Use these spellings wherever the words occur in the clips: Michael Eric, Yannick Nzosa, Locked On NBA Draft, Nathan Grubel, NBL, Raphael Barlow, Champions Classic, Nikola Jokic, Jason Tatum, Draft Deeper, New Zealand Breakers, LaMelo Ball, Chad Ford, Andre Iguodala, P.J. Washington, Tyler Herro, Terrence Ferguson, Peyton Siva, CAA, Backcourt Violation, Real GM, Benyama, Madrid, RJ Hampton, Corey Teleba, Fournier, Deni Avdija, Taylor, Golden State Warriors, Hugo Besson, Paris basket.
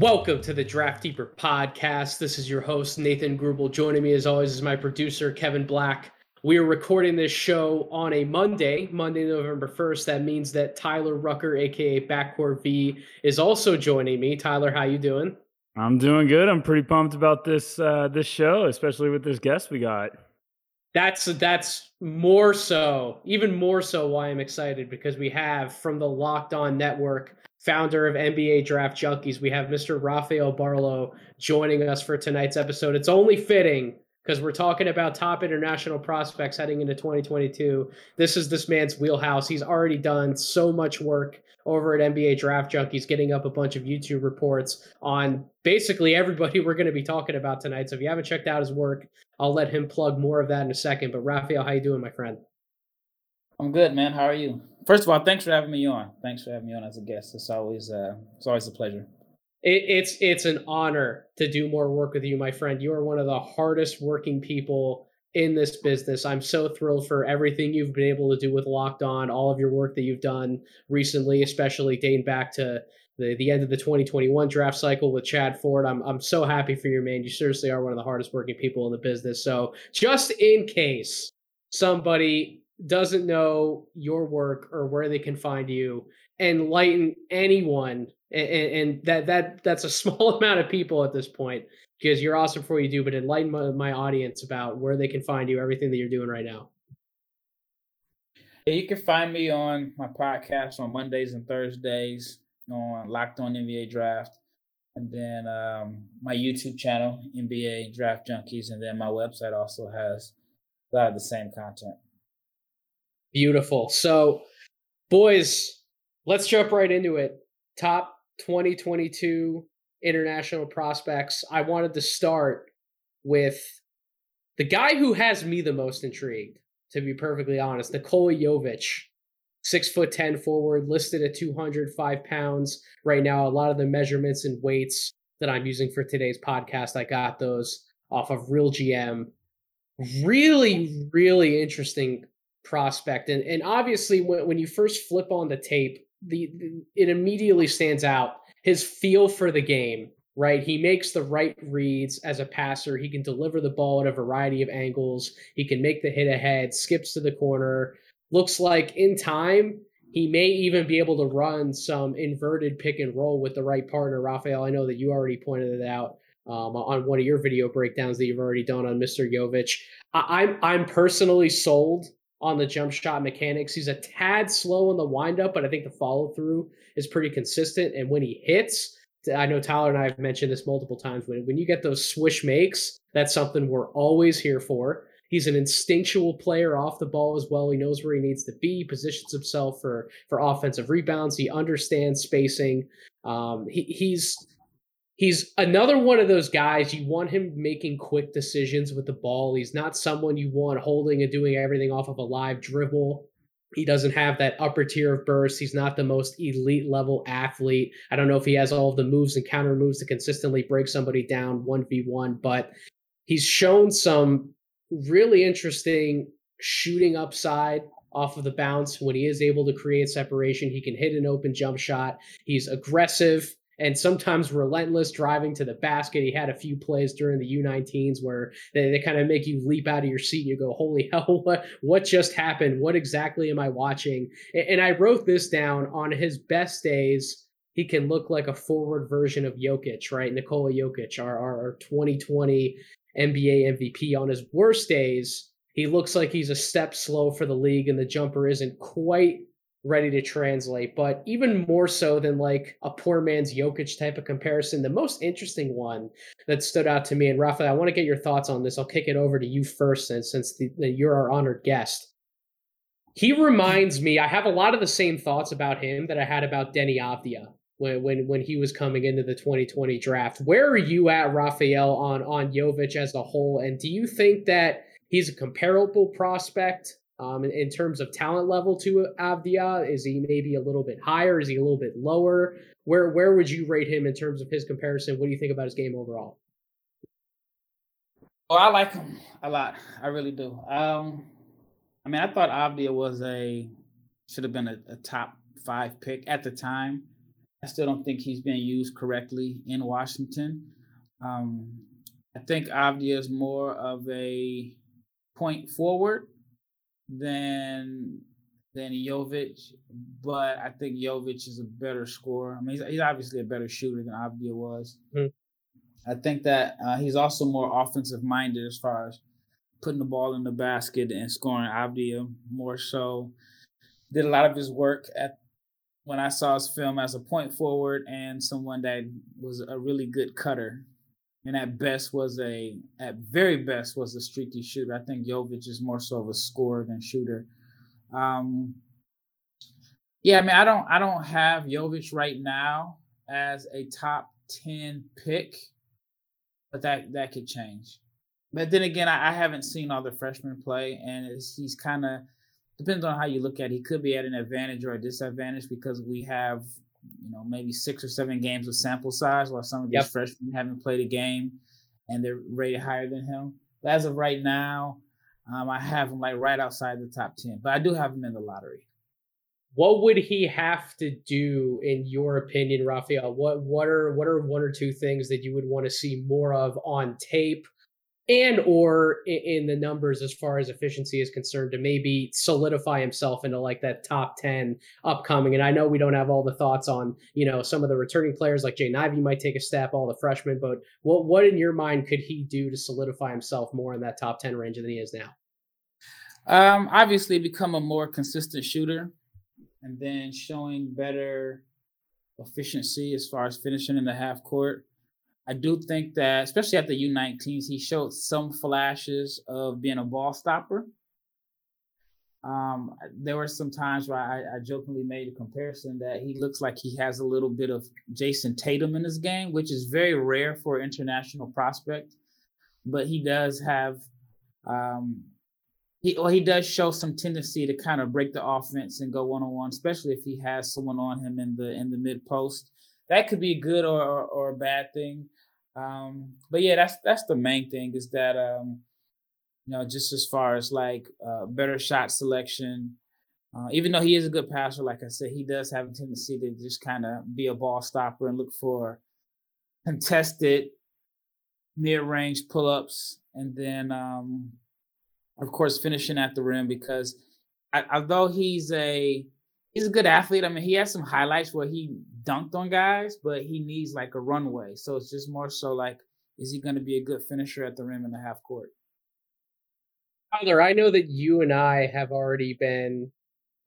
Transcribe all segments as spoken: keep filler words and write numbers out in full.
Welcome to the Draft Deeper podcast. This is your host, Nathan Grubel. Joining me as always is my producer, Kevin Black. We are recording this show on a Monday, Monday, November first. That means that Tyler Rucker, aka Backcourt V, is also joining me. Tyler, how you doing? I'm doing good. I'm pretty pumped about this uh, this show, especially with this guest we got. That's that's more so, even more so why I'm excited, because we have from the Locked On Network, founder of N B A Draft Junkies, we have Mister Raphael Barlow joining us for tonight's episode. It's only fitting because we're talking about top international prospects heading into twenty twenty-two. This is this man's wheelhouse. He's already done so much work over at N B A Draft Junkies, getting up a bunch of YouTube reports on basically everybody we're going to be talking about tonight. So if you haven't checked out his work, I'll let him plug more of that in a second. But Raphael, how you doing, my friend? I'm good, man. How are you? First of all, thanks for having me on. Thanks for having me on as a guest. It's always uh, it's always a pleasure. It, it's it's an honor to do more work with you, my friend. You are one of the hardest working people in this business. I'm so thrilled for everything you've been able to do with Locked On, all of your work that you've done recently, especially dating back to the, the end of the twenty twenty-one draft cycle with Chad Ford. I'm I'm so happy for you, man. You seriously are one of the hardest working people in the business. So just in case somebody doesn't know your work or where they can find you, enlighten anyone. And, and, and that that that's a small amount of people at this point, because you're awesome for what you do, but enlighten my, my audience about where they can find you, everything that you're doing right now. Yeah, you can find me on my podcast on Mondays and Thursdays on Locked On N B A Draft, and then um, my YouTube channel, N B A Draft Junkies, and then my website also has a lot of the same content. Beautiful. So, boys, let's jump right into it. Top twenty twenty-two international prospects. I wanted to start with the guy who has me the most intrigued, to be perfectly honest, Nikola Jovic, six foot ten forward, listed at two hundred five pounds right now. A lot of the measurements and weights that I'm using for today's podcast, I got those off of Real G M. Really, really interesting prospect, and and obviously when when you first flip on the tape, The, the it immediately stands out. His feel for the game, right? He makes the right reads as a passer. He can deliver the ball at a variety of angles. He can make the hit ahead, skips to the corner. Looks like in time, he may even be able to run some inverted pick and roll with the right partner. Raphael, I know that you already pointed it out um, on one of your video breakdowns that you've already done on Mister Jovic. I, I'm I'm personally sold on the jump shot mechanics. He's a tad slow in the windup, but I think the follow through is pretty consistent. And when he hits, I know Tyler and I have mentioned this multiple times, when, when you get those swish makes, that's something we're always here for. He's an instinctual player off the ball as well. He knows where he needs to be, positions himself for, for offensive rebounds. He understands spacing. Um, he, he's, He's another one of those guys. You want him making quick decisions with the ball. He's not someone you want holding and doing everything off of a live dribble. He doesn't have that upper tier of burst. He's not the most elite level athlete. I don't know if he has all of the moves and counter moves to consistently break somebody down one v one, but he's shown some really interesting shooting upside off of the bounce. When he is able to create separation, he can hit an open jump shot. He's aggressive and sometimes relentless, driving to the basket. He had a few plays during the U nineteens where they, they kind of make you leap out of your seat. You go, holy hell, what, what just happened? What exactly am I watching? And, and I wrote this down. On his best days, he can look like a forward version of Jokic, right? Nikola Jokic, our, our twenty twenty N B A M V P. On his worst days, he looks like he's a step slow for the league and the jumper isn't quite ready to translate. But even more so than like a poor man's Jokic type of comparison, the most interesting one that stood out to me, and Rafa, I want to get your thoughts on this. I'll kick it over to you first, since, since the, the, you're our honored guest. He reminds me, I have a lot of the same thoughts about him that I had about Deni Avdija when, when, when he was coming into the twenty twenty draft. Where are you at, Raphael, on, on Jovic as a whole? And do you think that he's a comparable prospect Um, in, in terms of talent level to Avdija? Is he maybe a little bit higher? Is he a little bit lower? Where where would you rate him in terms of his comparison? What do you think about his game overall? Well, I like him a lot. I really do. Um, I mean, I thought Avdija was a should have been a, a top five pick at the time. I still don't think he's being used correctly in Washington. Um, I think Avdija is more of a point forward than than Jovic, but I think Jovic is a better scorer. I mean, he's, he's obviously a better shooter than Avdija was. Mm. I think that uh, he's also more offensive-minded as far as putting the ball in the basket and scoring. Avdija more so did a lot of his work at when I saw his film as a point forward and someone that was a really good cutter. And at best was a, at very best was a streaky shooter. I think Jovic is more so of a scorer than shooter. Um, yeah, I mean, I don't, I don't have Jovic right now as a top ten pick, but that, that could change. But then again, I, I haven't seen all the freshmen play, and it's, he's kind of, depends on how you look at it. He could be at an advantage or a disadvantage because we have, you know, maybe six or seven games of sample size while some of these yep. freshmen haven't played a game and they're rated higher than him. But as of right now, um, I have him like right outside the top ten, but I do have him in the lottery. What would he have to do, in your opinion, Raphael? What what are what are one or two things that you would want to see more of on tape and or in the numbers as far as efficiency is concerned to maybe solidify himself into like that top ten upcoming? And I know we don't have all the thoughts on, you know, some of the returning players like Jaden Ivey might take a step, all the freshmen, but what, what in your mind could he do to solidify himself more in that top ten range than he is now? Um, obviously become a more consistent shooter and then showing better efficiency as far as finishing in the half court. I do think that, especially at the U nineteens, he showed some flashes of being a ball stopper. Um, there were some times where I, I jokingly made a comparison that he looks like he has a little bit of Jason Tatum in his game, which is very rare for an international prospect. But he does have, um, he or he does show some tendency to kind of break the offense and go one-on-one, especially if he has someone on him in the in the mid-post. That could be a good or, or, or a bad thing. Um, but yeah, that's that's the main thing is that, um, you know, just as far as like uh, better shot selection, uh, even though he is a good passer, like I said, he does have a tendency to just kind of be a ball stopper and look for contested mid-range pull-ups. And then, um, of course, finishing at the rim because I, although he's a he's a good athlete, I mean, he has some highlights where he dunked on guys, but he needs like a runway. So it's just more so like, is he going to be a good finisher at the rim in the half court? Tyler, I know that you and I have already been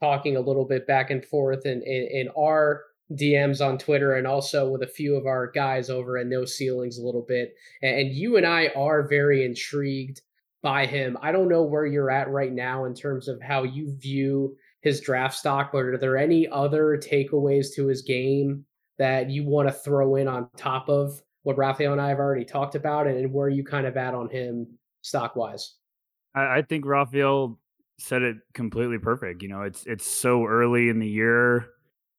talking a little bit back and forth in, in, in our D Ms on Twitter and also with a few of our guys over at No Ceilings a little bit. And you and I are very intrigued by him. I don't know where you're at right now in terms of how you view his draft stock, but are there any other takeaways to his game that you want to throw in on top of what Raphael and I have already talked about, and, and where are you kind of at on him stock-wise? I, I think Raphael said it completely perfect. You know, it's it's so early in the year.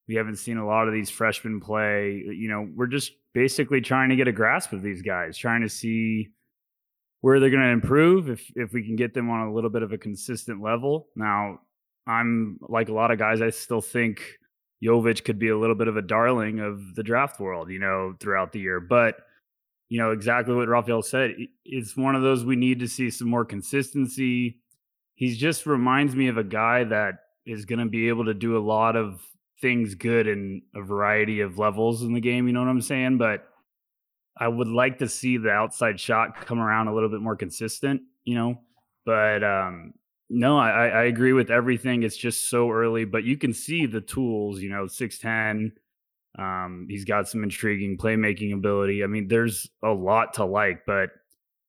We haven't seen a lot of these freshmen play. You know, we're just basically trying to get a grasp of these guys, trying to see where they're going to improve if if we can get them on a little bit of a consistent level. Now, I'm like a lot of guys, I still think Jovic could be a little bit of a darling of the draft world, you know, throughout the year. But, you know, exactly what Raphael said, it's one of those we need to see some more consistency. He just reminds me of a guy that is going to be able to do a lot of things good in a variety of levels in the game, you know what I'm saying? But I would like to see the outside shot come around a little bit more consistent, you know, but, um, No, I, I agree with everything. It's just so early, but you can see the tools, you know, six ten. Um, he's got some intriguing playmaking ability. I mean, there's a lot to like, but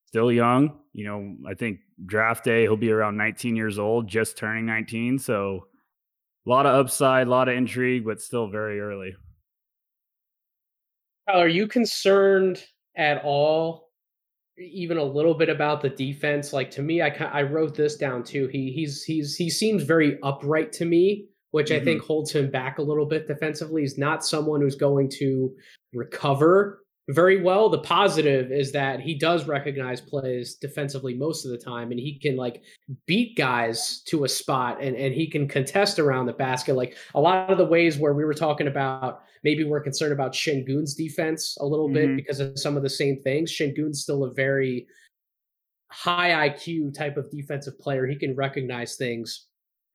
still young. You know, I think draft day, he'll be around nineteen years old, just turning nineteen. So a lot of upside, a lot of intrigue, but still very early. Are you concerned at all? Even a little bit about the defense. Like, to me, I I wrote this down too. He he's he's he seems very upright to me, which mm-hmm. I think holds him back a little bit defensively. He's not someone who's going to recover very well. The positive is that he does recognize plays defensively most of the time, and he can like beat guys to a spot, and, and he can contest around the basket. Like a lot of the ways where we were talking about, maybe we're concerned about Şengün's defense a little mm-hmm. bit because of some of the same things. Şengün's still a very high I Q type of defensive player. He can recognize things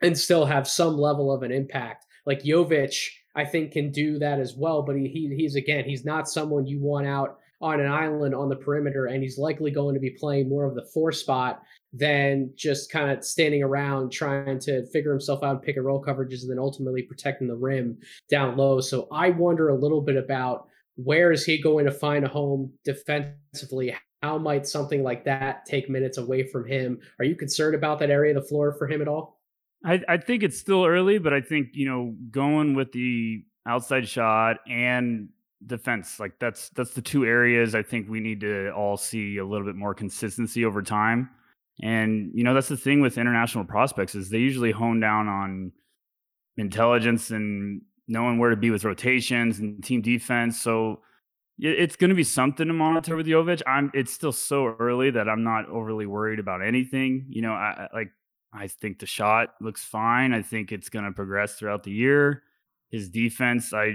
and still have some level of an impact. Like Jovic, I think, can do that as well, but he, he he's, again, he's not someone you want out on an island on the perimeter, and he's likely going to be playing more of the four spot than just kind of standing around trying to figure himself out, pick and roll coverages, and then ultimately protecting the rim down low. So I wonder a little bit about where is he going to find a home defensively? How might something like that take minutes away from him? Are you concerned about that area of the floor for him at all? I, I think it's still early, but I think, you know, going with the outside shot and defense, like that's that's the two areas I think we need to all see a little bit more consistency over time. And, you know, that's the thing with international prospects is they usually hone down on intelligence and knowing where to be with rotations and team defense. So it's going to be something to monitor with Jovic. I'm, it's still so early that I'm not overly worried about anything. You know, I like, I think the shot looks fine. I think it's going to progress throughout the year. His defense, I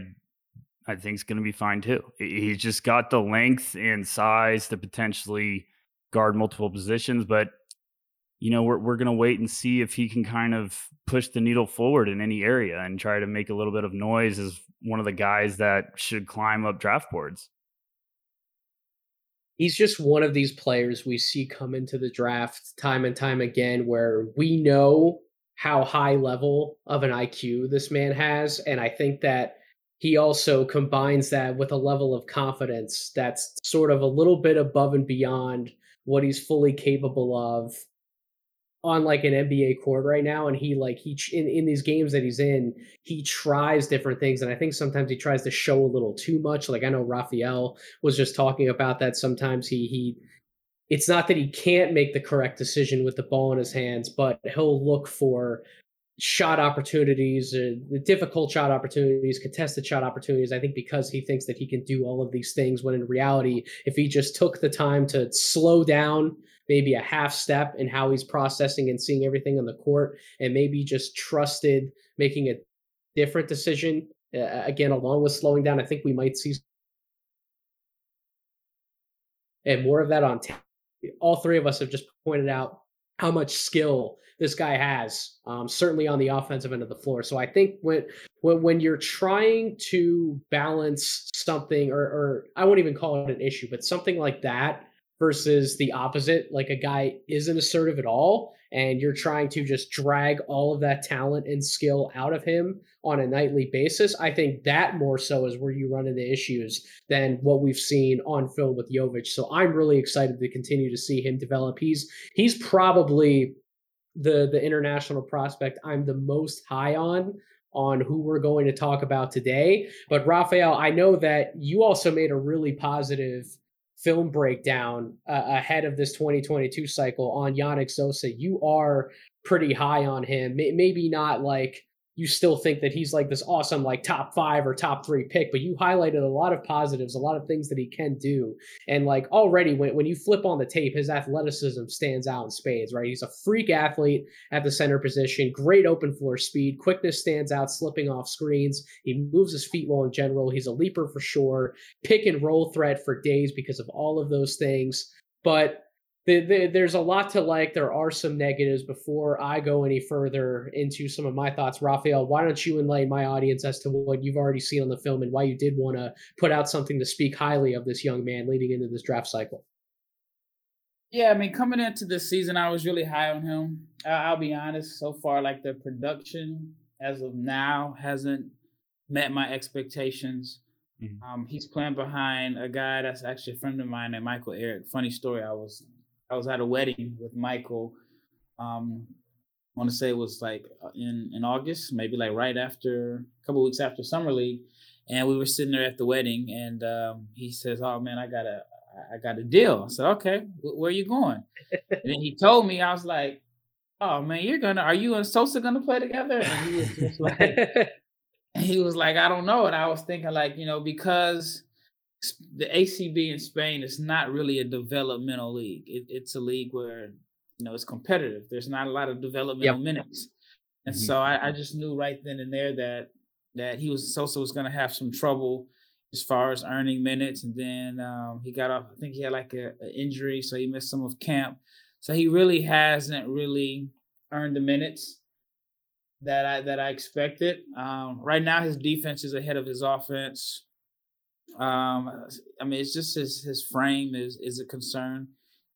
I think, is going to be fine too. He's just got the length and size to potentially guard multiple positions. But, you know, we're we're going to wait and see if he can kind of push the needle forward in any area and try to make a little bit of noise as one of the guys that should climb up draft boards. He's just one of these players we see come into the draft time and time again where we know how high level of an I Q this man has. And I think that he also combines that with a level of confidence that's sort of a little bit above and beyond what he's fully capable of on like an N B A court right now. And he like he in, in these games that he's in, he tries different things. And I think sometimes he tries to show a little too much. Like I know Raphael was just talking about that. Sometimes he, he, it's not that he can't make the correct decision with the ball in his hands, but he'll look for shot opportunities, uh, difficult shot opportunities, contested shot opportunities. I think because he thinks that he can do all of these things when in reality, if he just took the time to slow down maybe a half step in how he's processing and seeing everything on the court and maybe just trusted making a different decision, uh, again, along with slowing down, I think we might see and more of that on tape. All three of us have just pointed out how much skill this guy has, um, certainly on the offensive end of the floor. So I think when when, when you're trying to balance something, or, or I won't even call it an issue, but something like that versus the opposite, like a guy isn't assertive at all, and you're trying to just drag all of that talent and skill out of him on a nightly basis, I think that more so is where you run into issues than what we've seen on film with Jovic. So I'm really excited to continue to see him develop. He's he's probably the the international prospect I'm the most high on, on who we're going to talk about today. But Raphael, I know that you also made a really positive film breakdown uh, ahead of this twenty twenty-two cycle on Yannick Nzosa. You are pretty high on him. Maybe not like you still think that he's like this awesome, like top five or top three pick, but you highlighted a lot of positives, a lot of things that he can do. And like already when, when you flip on the tape, his athleticism stands out in spades, right? He's a freak athlete at the center position, great open floor speed, quickness stands out, slipping off screens. He moves his feet well in general. He's a leaper for sure, pick and roll threat for days because of all of those things. But The, the, there's a lot to like. There are some negatives. Before I go any further into some of my thoughts, Raphael, why don't you enlighten my audience as to what you've already seen on the film and why you did want to put out something to speak highly of this young man leading into this draft cycle? Yeah, I mean, coming into this season, I was really high on him. Uh, I'll be honest, so far, like the production as of now hasn't met my expectations. Mm-hmm. Um, he's playing behind a guy that's actually a friend of mine named Michael Eric. Funny story, I was... I was at a wedding with Michael. Um, I want to say it was like in, in August, maybe like right after, a couple of weeks after Summer League. And we were sitting there at the wedding and um, he says, oh man, I got a, I got a deal. I said, okay, where are you going? And then he told me, I was like, oh man, you're going to, are you and Sosa going to play together? And he was just like, he was like, I don't know. And I was thinking like, you know, because the A C B in Spain is not really a developmental league. It, it's a league where, you know, it's competitive. There's not a lot of developmental yep. minutes. And mm-hmm. so I, I just knew right then and there that that he was Sosa was going to have some trouble as far as earning minutes. And then um, he got off, I think he had like a, an injury, so he missed some of camp. So he really hasn't really earned the minutes that I that I expected. Um, right now, his defense is ahead of his offense. Um, I mean, it's just his his frame is is a concern.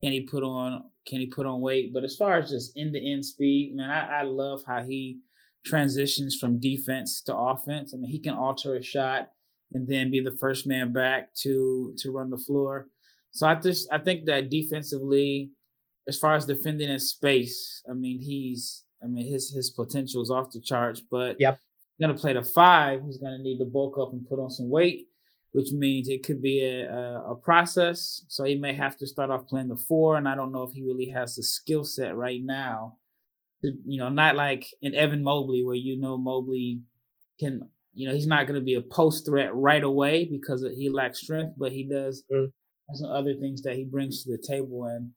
Can he put on Can he put on weight? But as far as just end to end speed, man, I, I love how he transitions from defense to offense. I mean, he can alter a shot and then be the first man back to to run the floor. So I just I think that defensively, as far as defending in space, I mean, he's I mean his his potential is off the charts. But yep. he's gonna play the five. He's gonna need to bulk up and put on some weight, which means it could be a, a, a process. So he may have to start off playing the four, and I don't know if he really has the skill set right now. You know, not like in Evan Mobley, where you know Mobley can, you know, he's not going to be a post threat right away because he lacks strength, but he does mm. some other things that he brings to the table. And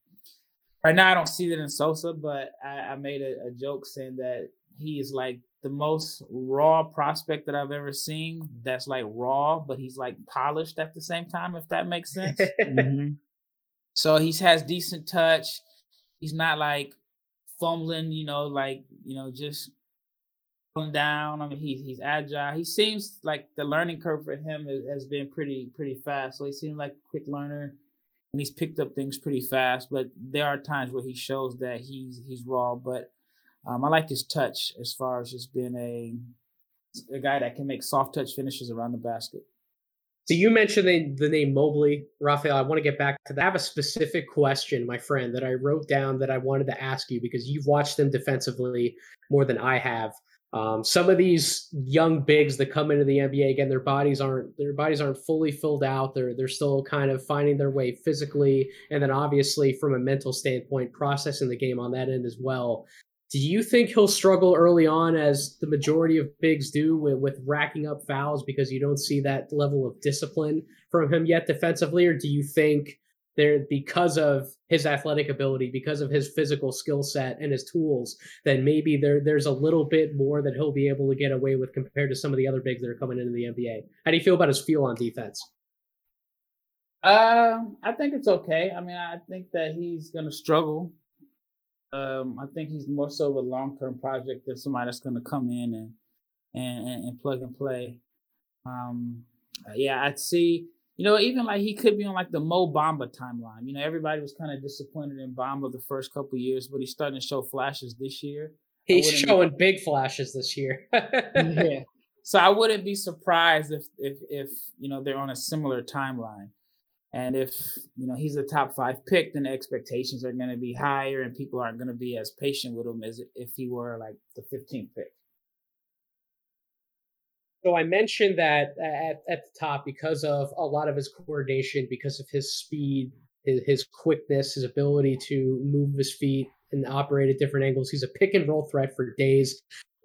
right now I don't see that in Sosa, but I, I made a, a joke saying that he is like the most raw prospect that I've ever seen that's like raw, but he's like polished at the same time, if that makes sense. mm-hmm. So he has decent touch. He's not like fumbling, you know, like, you know, just going down. I mean, he's, he's agile. He seems like the learning curve for him has been pretty, pretty fast. So he seems like a quick learner and he's picked up things pretty fast, but there are times where he shows that he's, he's raw, but Um, I like his touch as far as just being a a guy that can make soft touch finishes around the basket. So you mentioned the, the name Mobley, Raphael. I want to get back to that. I have a specific question, my friend, that I wrote down that I wanted to ask you because you've watched them defensively more than I have. Um, some of these young bigs that come into the N B A, again, their bodies aren't their bodies aren't fully filled out. They're they're still kind of finding their way physically, and then obviously from a mental standpoint, processing the game on that end as well. Do you think he'll struggle early on, as the majority of bigs do, with, with racking up fouls because you don't see that level of discipline from him yet defensively? Or do you think there, because of his athletic ability, because of his physical skill set and his tools, that maybe there there's a little bit more that he'll be able to get away with compared to some of the other bigs that are coming into the N B A? How do you feel about his feel on defense? Uh, I think it's okay. I mean, I think that he's going to struggle. Um, I think he's more so of a long-term project than somebody that's going to come in and and and plug and play. Um, yeah, I'd see, you know, even like he could be on like the Mo Bamba timeline. You know, everybody was kind of disappointed in Bamba the first couple of years, but he's starting to show flashes this year. He's showing be, big flashes this year. yeah. So I wouldn't be surprised if, if, if, you know, they're on a similar timeline. And if, you know, he's a top five pick, then the expectations are going to be higher and people aren't going to be as patient with him as if he were like the fifteenth pick. So I mentioned that at, at the top because of a lot of his coordination, because of his speed, his, his quickness, his ability to move his feet and operate at different angles. He's a pick and roll threat for days.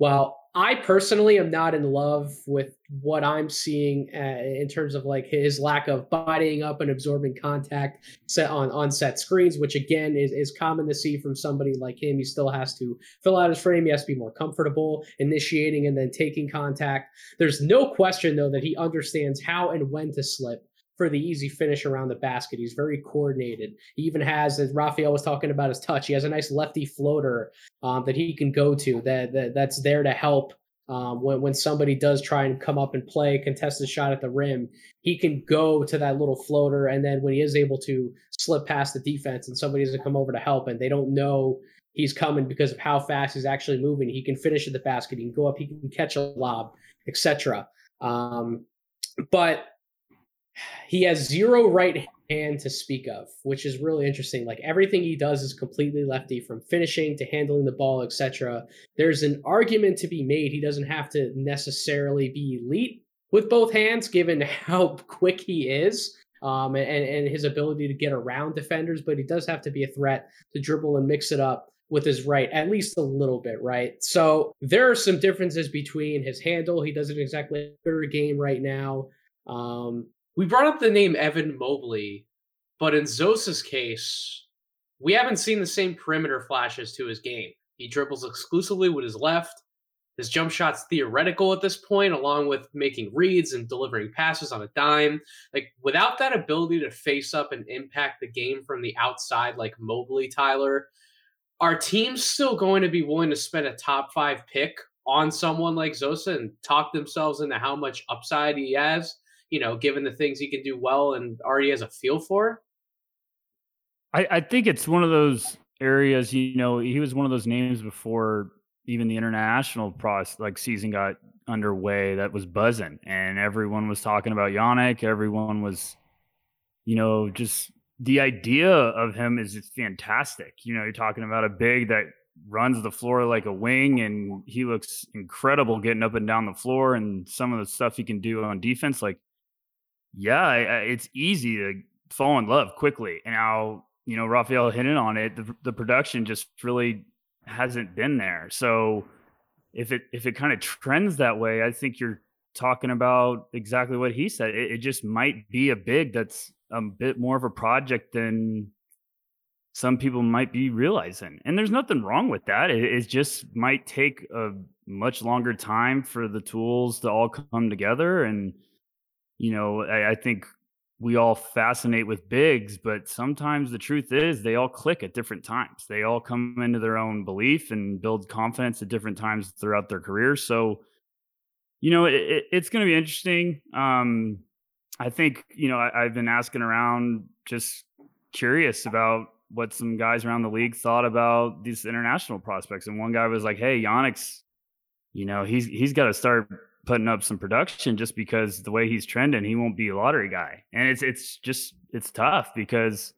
Well, I personally am not in love with what I'm seeing uh, in terms of like his lack of bodying up and absorbing contact set on, on set screens, which again is, is common to see from somebody like him. He still has to fill out his frame. He has to be more comfortable initiating and then taking contact. There's no question, though, that he understands how and when to slip for the easy finish around the basket. He's very coordinated. He even has, as Raphael was talking about, his touch. He has a nice lefty floater um, that he can go to that, that that's there to help um, when, when somebody does try and come up and play a contested shot at the rim. He can go to that little floater, and then when he is able to slip past the defense and somebody doesn't come over to help and they don't know he's coming because of how fast he's actually moving, he can finish at the basket. He can go up. He can catch a lob, et cetera. Um, but... He has zero right hand to speak of, which is really interesting. Like everything he does is completely lefty, from finishing to handling the ball, et cetera. There's an argument to be made. He doesn't have to necessarily be elite with both hands, given how quick he is um, and, and his ability to get around defenders, but he does have to be a threat to dribble and mix it up with his right, at least a little bit, right? So there are some differences between his handle. He doesn't exactly have a better game right now. Um, we brought up the name Evan Mobley, but in Nzosa's case, we haven't seen the same perimeter flashes to his game. He dribbles exclusively with his left. His jump shot's theoretical at this point, along with making reads and delivering passes on a dime. Like, without that ability to face up and impact the game from the outside like Mobley, Tyler, are teams still going to be willing to spend a top five pick on someone like Nzosa and talk themselves into how much upside he has, you know, given the things he can do well and already has a feel for? I, I think it's one of those areas, you know, he was one of those names before even the international process, like season got underway, that was buzzing and everyone was talking about Yannick. Everyone was, you know, just the idea of him is it's fantastic. You know, you're talking about a big that runs the floor like a wing and he looks incredible getting up and down the floor and some of the stuff he can do on defense. Like, yeah, it's easy to fall in love quickly. And now, you know, Raphael hit in on it. The, the production just really hasn't been there. So if it if it kind of trends that way, I think you're talking about exactly what he said. It, it just might be a big that's a bit more of a project than some people might be realizing. And there's nothing wrong with that. It, it just might take a much longer time for the tools to all come together. And, you know, I, I think we all fascinate with bigs, but sometimes the truth is they all click at different times. They all come into their own belief and build confidence at different times throughout their career. So, you know, it, it's going to be interesting. Um, I think, you know, I, I've been asking around, just curious about what some guys around the league thought about these international prospects. And one guy was like, hey, Yannick's, you know, he's, he's got to start putting up some production just because the way he's trending, he won't be a lottery guy. And it's, it's just, it's tough because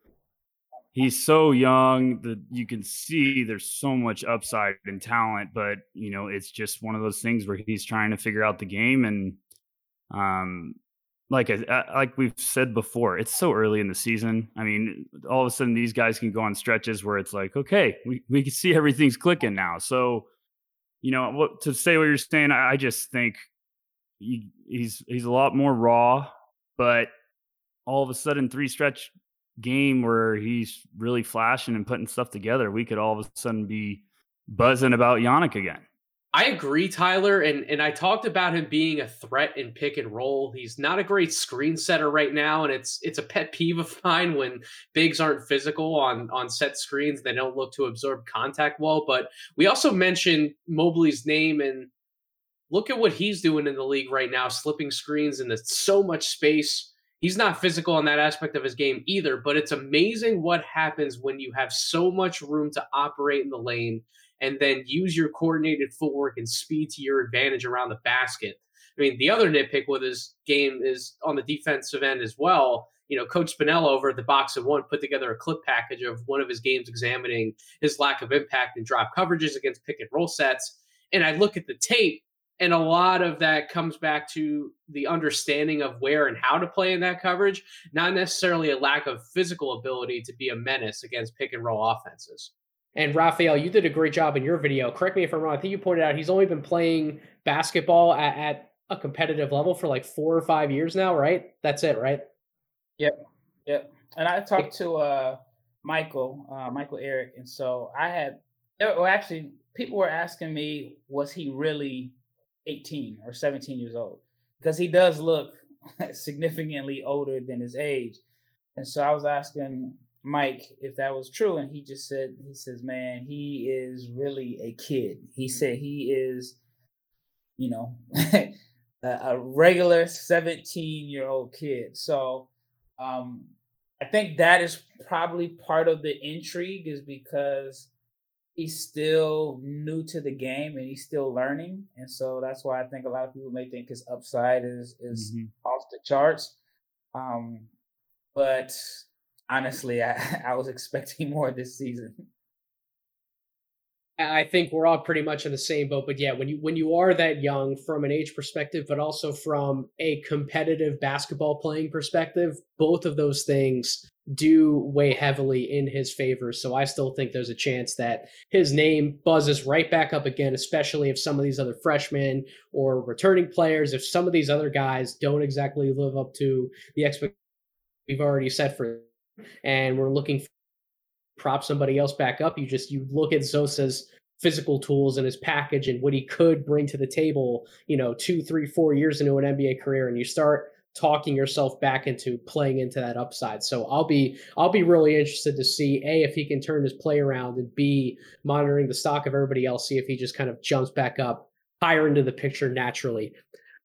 he's so young that you can see there's so much upside and talent, but you know, it's just one of those things where he's trying to figure out the game. And um, like, I, like we've said before, it's so early in the season. I mean, all of a sudden these guys can go on stretches where it's like, okay, we, we can see everything's clicking now. So, you know, what to say what you're saying, I, I just think, He, he's he's a lot more raw, but all of a sudden three stretch game where he's really flashing and putting stuff together, we could all of a sudden be buzzing about Yannick again. I agree, Tyler, and and I talked about him being a threat in pick and roll. He's not a great screen setter right now, and it's it's a pet peeve of mine when bigs aren't physical on on set screens. They don't look to absorb contact well. But we also mentioned Mobley's name, and look at what he's doing in the league right now, slipping screens into so much space. He's not physical on that aspect of his game either, but it's amazing what happens when you have so much room to operate in the lane and then use your coordinated footwork and speed to your advantage around the basket. I mean, the other nitpick with his game is on the defensive end as well. You know, Coach Spinella over at the Box at One put together a clip package of one of his games examining his lack of impact and drop coverages against pick and roll sets. And I look at the tape, and a lot of that comes back to the understanding of where and how to play in that coverage, not necessarily a lack of physical ability to be a menace against pick and roll offenses. And Raphael, you did a great job in your video. Correct me if I'm wrong. I think you pointed out he's only been playing basketball at, at a competitive level for like four or five years now, right? That's it, right? Yep. Yep. And I talked to uh, Michael, uh, Michael Eric. And so I had, well, actually people were asking me, was he really eighteen or seventeen years old, because he does look significantly older than his age. And so I was asking Mike if that was true. And he just said, he says, man, he is really a kid. He said he is, you know, a, a regular seventeen year old kid. So um, I think that is probably part of the intrigue, is because he's still new to the game and he's still learning. And so that's why I think a lot of people may think his upside is is mm-hmm. off the charts. Um, but honestly, I, I was expecting more this season. I think we're all pretty much in the same boat. But yeah, when you when you are that young from an age perspective, but also from a competitive basketball playing perspective, both of those things do weigh heavily in his favor. So I still think there's a chance that his name buzzes right back up again, especially if some of these other freshmen or returning players, if some of these other guys don't exactly live up to the expectations we've already set for them, and we're looking for prop somebody else back up. You just, you look at Zosa's physical tools and his package and what he could bring to the table, you know, two, three, four years into an N B A career, and you start talking yourself back into playing into that upside. So I'll be I'll be really interested to see, A, if he can turn his play around, and B, monitoring the stock of everybody else, see if he just kind of jumps back up higher into the picture naturally.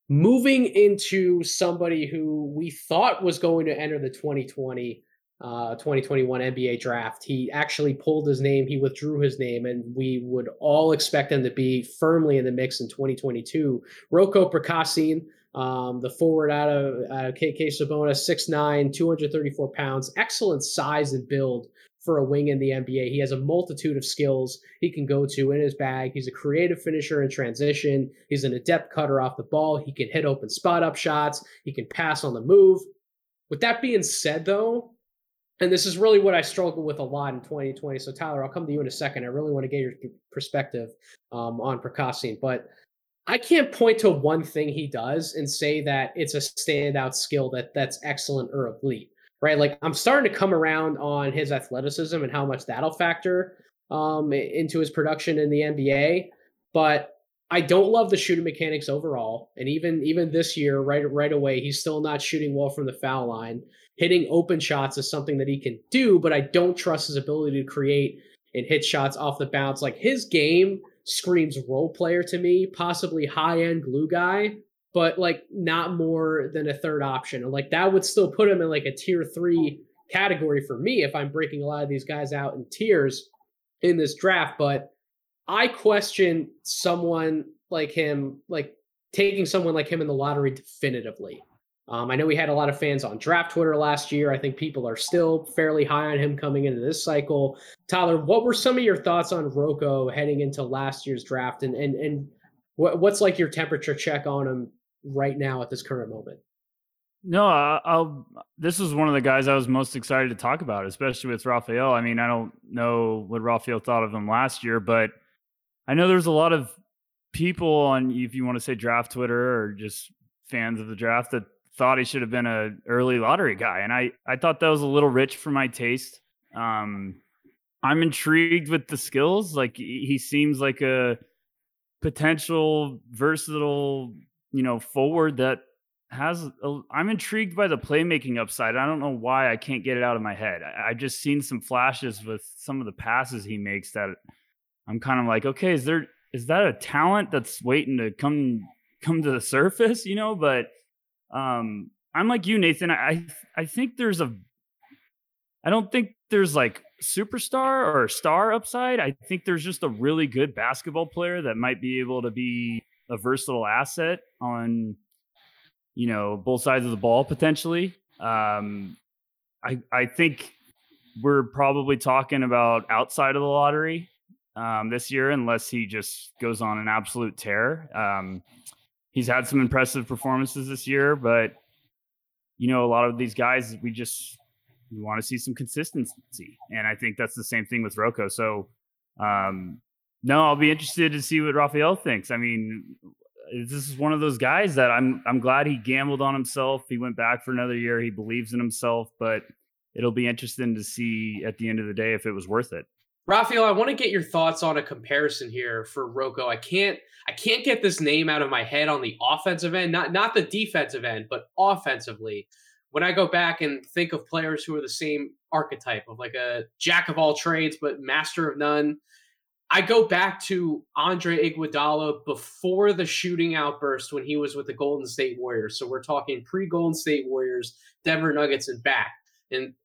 Moving into somebody who we thought was going to enter the twenty twenty Uh, twenty twenty-one N B A draft. He actually pulled his name. He withdrew his name, and we would all expect him to be firmly in the mix in twenty twenty-two. Roko Prkačin, um, the forward out of uh, K K. Sabona, six nine, two hundred thirty-four pounds, excellent size and build for a wing in the N B A. He has a multitude of skills he can go to in his bag. He's a creative finisher in transition. He's an adept cutter off the ball. He can hit open spot-up shots. He can pass on the move. With that being said, though, and this is really what I struggle with a lot in twenty twenty. So, Tyler, I'll come to you in a second. I really want to get your perspective um, on Prkačin. But I can't point to one thing he does and say that it's a standout skill that that's excellent or elite, right? Like, I'm starting to come around on his athleticism and how much that'll factor um, into his production in the N B A. But I don't love the shooting mechanics overall. And even even this year, right, right away, he's still not shooting well from the foul line. Hitting open shots is something that he can do, but I don't trust his ability to create and hit shots off the bounce. Like, his game screams role player to me, possibly high-end glue guy, but like not more than a third option. And like, that would still put him in like a tier three category for me if I'm breaking a lot of these guys out in tiers in this draft. But I question someone like him, like taking someone like him in the lottery definitively. Um, I know we had a lot of fans on Draft Twitter last year. I think people are still fairly high on him coming into this cycle. Tyler, what were some of your thoughts on Roko heading into last year's draft? And and and what, what's like your temperature check on him right now at this current moment? No, I, I'll. This was one of the guys I was most excited to talk about, especially with Raphael. I mean, I don't know what Raphael thought of him last year, but I know there's a lot of people on, if you want to say Draft Twitter or just fans of the draft, that thought he should have been a early lottery guy. And I, I thought that was a little rich for my taste. Um, I'm intrigued with the skills. Like, he seems like a potential versatile, you know, forward that has, a, I'm intrigued by the playmaking upside. I don't know why I can't get it out of my head. I, I've just seen some flashes with some of the passes he makes that I'm kind of like, okay, is there, is that a talent that's waiting to come, come to the surface, you know? But Um, I'm like you, Nathan. I I think there's a, I don't think there's like superstar or star upside. I think there's just a really good basketball player that might be able to be a versatile asset on, you know, both sides of the ball potentially. Um, I I think we're probably talking about outside of the lottery um, this year, unless he just goes on an absolute tear. Um, He's had some impressive performances this year, but, you know, a lot of these guys, we just we want to see some consistency. And I think that's the same thing with Roko. So, um, no, I'll be interested to see what Raphael thinks. I mean, this is one of those guys that I'm I'm glad he gambled on himself. He went back for another year. He believes in himself, but it'll be interesting to see at the end of the day if it was worth it. Raphael, I want to get your thoughts on a comparison here for Roko. I can't I can't get this name out of my head on the offensive end, not not the defensive end, but offensively. When I go back and think of players who are the same archetype of like a jack of all trades, but master of none, I go back to Andre Iguodala before the shooting outburst when he was with the Golden State Warriors. So we're talking pre-Golden State Warriors, Denver Nuggets and back. And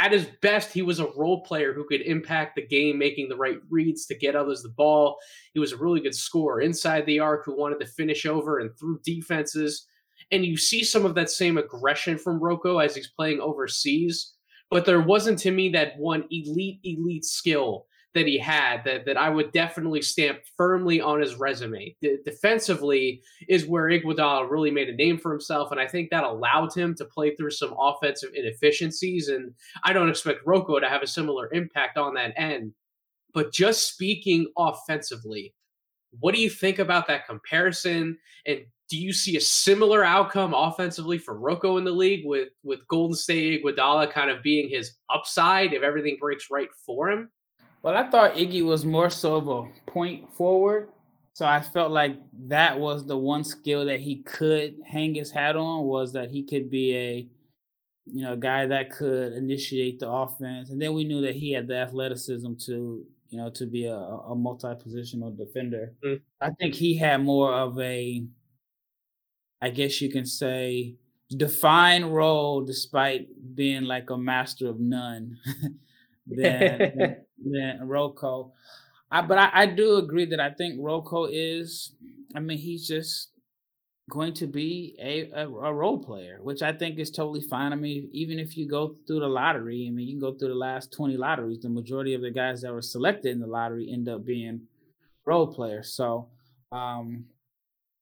at his best, he was a role player who could impact the game, making the right reads to get others the ball. He was a really good scorer inside the arc who wanted to finish over and through defenses. And you see some of that same aggression from Roko as he's playing overseas. But there wasn't, to me, that one elite, elite skill that he had that, that I would definitely stamp firmly on his resume. D- defensively is where Iguodala really made a name for himself, and I think that allowed him to play through some offensive inefficiencies, and I don't expect Roko to have a similar impact on that end. But just speaking offensively, what do you think about that comparison, and do you see a similar outcome offensively for Roko in the league with, with Golden State Iguodala kind of being his upside if everything breaks right for him? Well, I thought Iggy was more so of a point forward, so I felt like that was the one skill that he could hang his hat on, was that he could be a, you know, guy that could initiate the offense. And then we knew that he had the athleticism to, you know, to be a, a multi-positional defender. Mm. I think he had more of a, I guess you can say, defined role despite being like a master of none than, than, than Roko. I, but I, I do agree that I think Roko is, I mean, he's just going to be a, a, a role player, which I think is totally fine. I mean, even if you go through the lottery, I mean, you can go through the last twenty lotteries, the majority of the guys that were selected in the lottery end up being role players. So, um,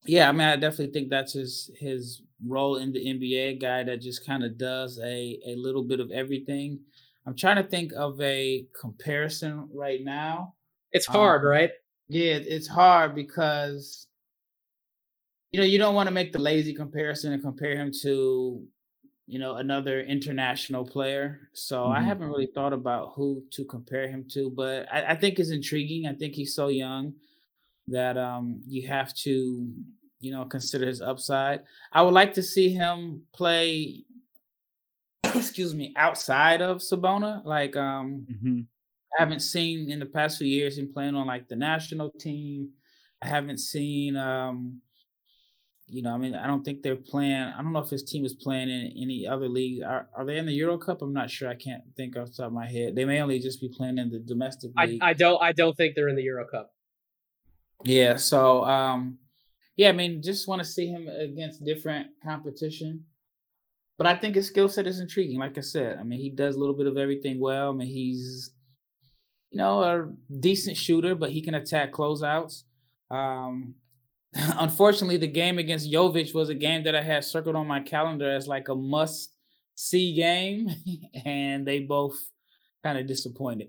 yeah, I mean, I definitely think that's his his role in the N B A, a guy that just kind of does a, a little bit of everything. I'm trying to think of a comparison right now. It's hard, um, right? Yeah, it's hard because, you know, you don't want to make the lazy comparison and compare him to, you know, another international player. So mm-hmm. I haven't really thought about who to compare him to, but I, I think it's intriguing. I think he's so young that um, you have to, you know, consider his upside. I would like to see him play, excuse me, outside of Sabona. Like, um, mm-hmm. I haven't seen in the past few years him playing on, like, the national team. I haven't seen, um, you know, I mean, I don't think they're playing. I don't know if his team is playing in any other league. Are, are they in the Euro Cup? I'm not sure. I can't think off the top of my head. They may only just be playing in the domestic league. I, I don't. I don't think they're in the Euro Cup. Yeah, so, um, yeah, I mean, just want to see him against different competition. But I think his skill set is intriguing, like I said. I mean, he does a little bit of everything well. I mean, he's, you know, a decent shooter, but he can attack closeouts. Um, unfortunately, the game against Jovic was a game that I had circled on my calendar as like a must-see game, and they both kind of disappointed.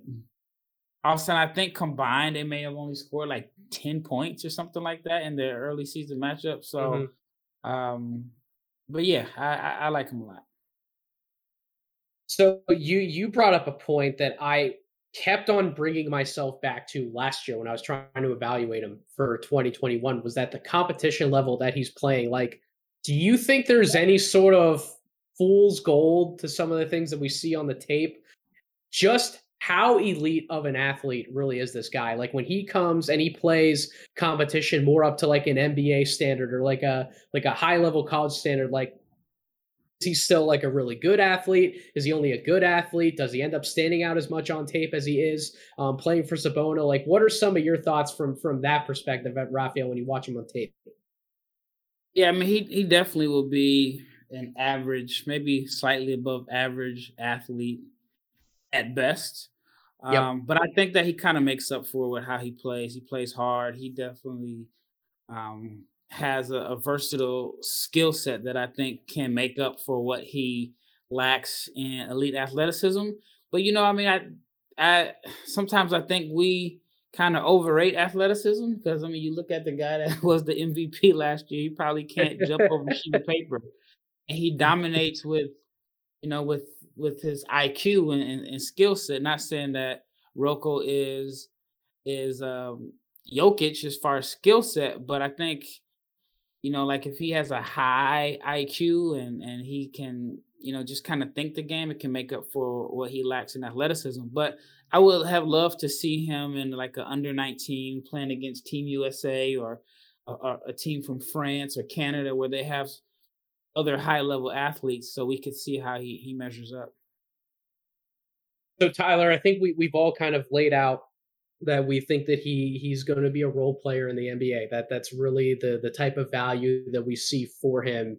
All of a sudden, I think combined, they may have only scored like ten points or something like that in their early season matchup. So, mm-hmm. um, but yeah, I, I, I like him a lot. So you you brought up a point that I kept on bringing myself back to last year when I was trying to evaluate him for twenty twenty-one, was that the competition level that he's playing. Like, do you think there's any sort of fool's gold to some of the things that we see on the tape? Just how elite of an athlete really is this guy? Like, when he comes and he plays competition more up to like an N B A standard or like a like a high level college standard, like, is he still like a really good athlete? Is he only a good athlete? Does he end up standing out as much on tape as he is um, playing for Sabona? Like, what are some of your thoughts from from that perspective, Raphael, when you watch him on tape? Yeah, I mean, he he definitely will be an average, maybe slightly above average athlete at best. Yep. Um, but I think that he kind of makes up for with how he plays. He plays hard. He definitely um, has a, a versatile skill set that I think can make up for what he lacks in elite athleticism. But, you know, I mean, I, I sometimes I think we kind of overrate athleticism because, I mean, you look at the guy that was the M V P last year, he probably can't jump over a sheet of paper. And he dominates with, you know, with, with his I Q and, and, and skill set. Not saying that Roko is is um, Jokic as far as skill set, but I think, you know, like if he has a high I Q and, and he can, you know, just kind of think the game, it can make up for what he lacks in athleticism. But I would have loved to see him in like an under nineteen playing against Team U S A or a, a team from France or Canada where they have other high-level athletes, so we could see how he, he measures up. So, Tyler, I think we, we've all kind of laid out that we think that he he's going to be a role player in the N B A, that that's really the the type of value that we see for him.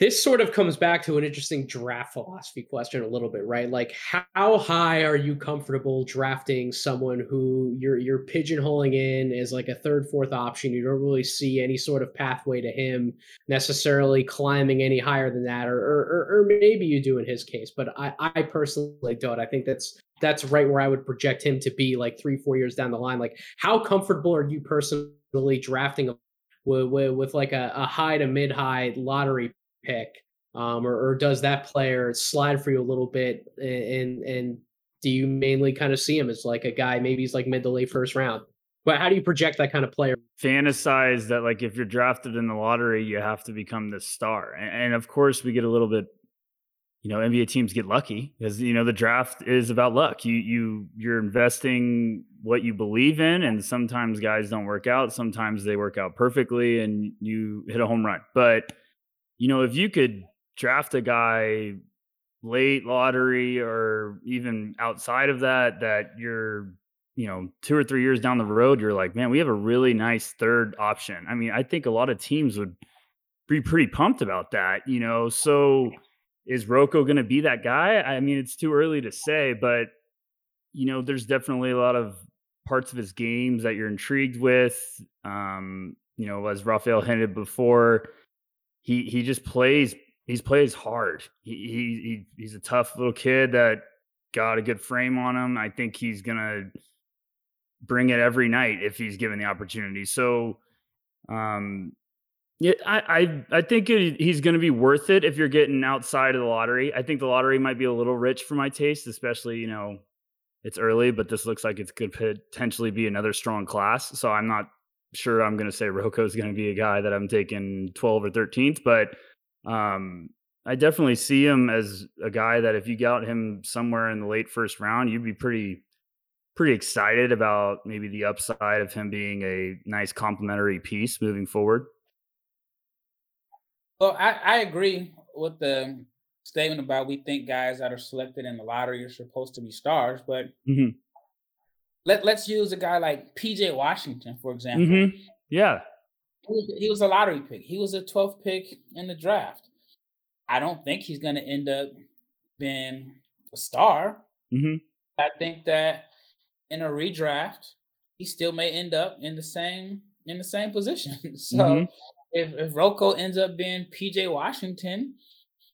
This sort of comes back to an interesting draft philosophy question a little bit, right? Like, how high are you comfortable drafting someone who you're you're pigeonholing in as like a third, fourth option? You don't really see any sort of pathway to him necessarily climbing any higher than that, or or, or maybe you do in his case, but I, I personally don't. I think that's that's right where I would project him to be, like three, four years down the line. Like, how comfortable are you personally drafting a, with, with like a, a high to mid-high lottery pick, um, or, or does that player slide for you a little bit, and and do you mainly kind of see him as like a guy, maybe he's like mid to late first round? But how do you project that kind of player? Fantasize that, like, if you're drafted in the lottery, you have to become the star. And, and of course, we get a little bit, you know, N B A teams get lucky, because, you know, the draft is about luck. You you you're investing what you believe in, and sometimes guys don't work out. Sometimes they work out perfectly, and you hit a home run. But you know, if you could draft a guy late lottery or even outside of that, that you're, you know, two or three years down the road, you're like, man, we have a really nice third option. I mean, I think a lot of teams would be pretty pumped about that, you know. So is Roko going to be that guy? I mean, it's too early to say, but, you know, there's definitely a lot of parts of his games that you're intrigued with. Um, you know, as Raphael hinted before, He he just plays. He's plays hard. He he he's a tough little kid that got a good frame on him. I think he's gonna bring it every night if he's given the opportunity. So, um, yeah, I I, I think it, he's gonna be worth it if you're getting outside of the lottery. I think the lottery might be a little rich for my taste, especially, you know, it's early, but this looks like it could potentially be another strong class. So I'm not sure I'm going to say Roko is going to be a guy that I'm taking twelve or thirteenth, but um, I definitely see him as a guy that if you got him somewhere in the late first round, you'd be pretty, pretty excited about maybe the upside of him being a nice complementary piece moving forward. Well, I, I agree with the statement about we think guys that are selected in the lottery are supposed to be stars, but mm-hmm. Let, let's use a guy like P J. Washington, for example. Mm-hmm. Yeah. He was, he was a lottery pick. He was a twelfth pick in the draft. I don't think he's going to end up being a star. Mm-hmm. I think that in a redraft, he still may end up in the same in the same position. So mm-hmm. if, if Roko ends up being P J. Washington,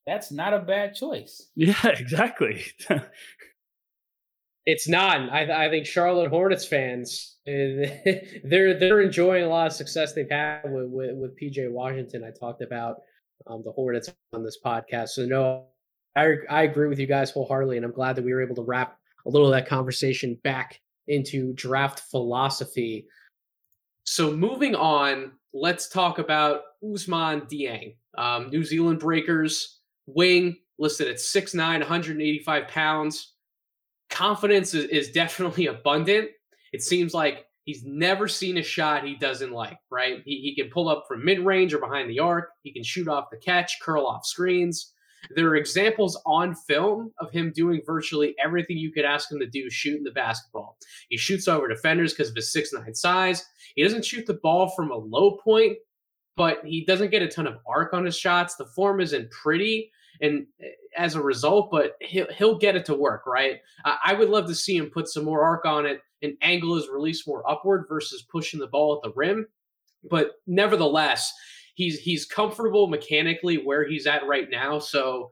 that's not a bad choice. Yeah, exactly. It's not. I, I think Charlotte Hornets fans, they're they're enjoying a lot of success they've had with with, with P J. Washington. I talked about um, the Hornets on this podcast, so no, I I agree with you guys wholeheartedly, and I'm glad that we were able to wrap a little of that conversation back into draft philosophy. So moving on, let's talk about Ousmane Dieng, um, New Zealand Breakers wing, listed at six nine, one hundred eighty-five pounds. Confidence is, is definitely abundant. It seems like he's never seen a shot he doesn't like, right? He, he can pull up from mid-range or behind the arc. He can shoot off the catch, curl off screens. There are examples on film of him doing virtually everything you could ask him to do shooting the basketball. He shoots over defenders because of his six nine size. He doesn't shoot the ball from a low point, but he doesn't get a ton of arc on his shots. The form isn't pretty, and as a result, but he'll, he'll get it to work, right? Uh, I would love to see him put some more arc on it and angle his release more upward versus pushing the ball at the rim. But nevertheless, he's he's comfortable mechanically where he's at right now. So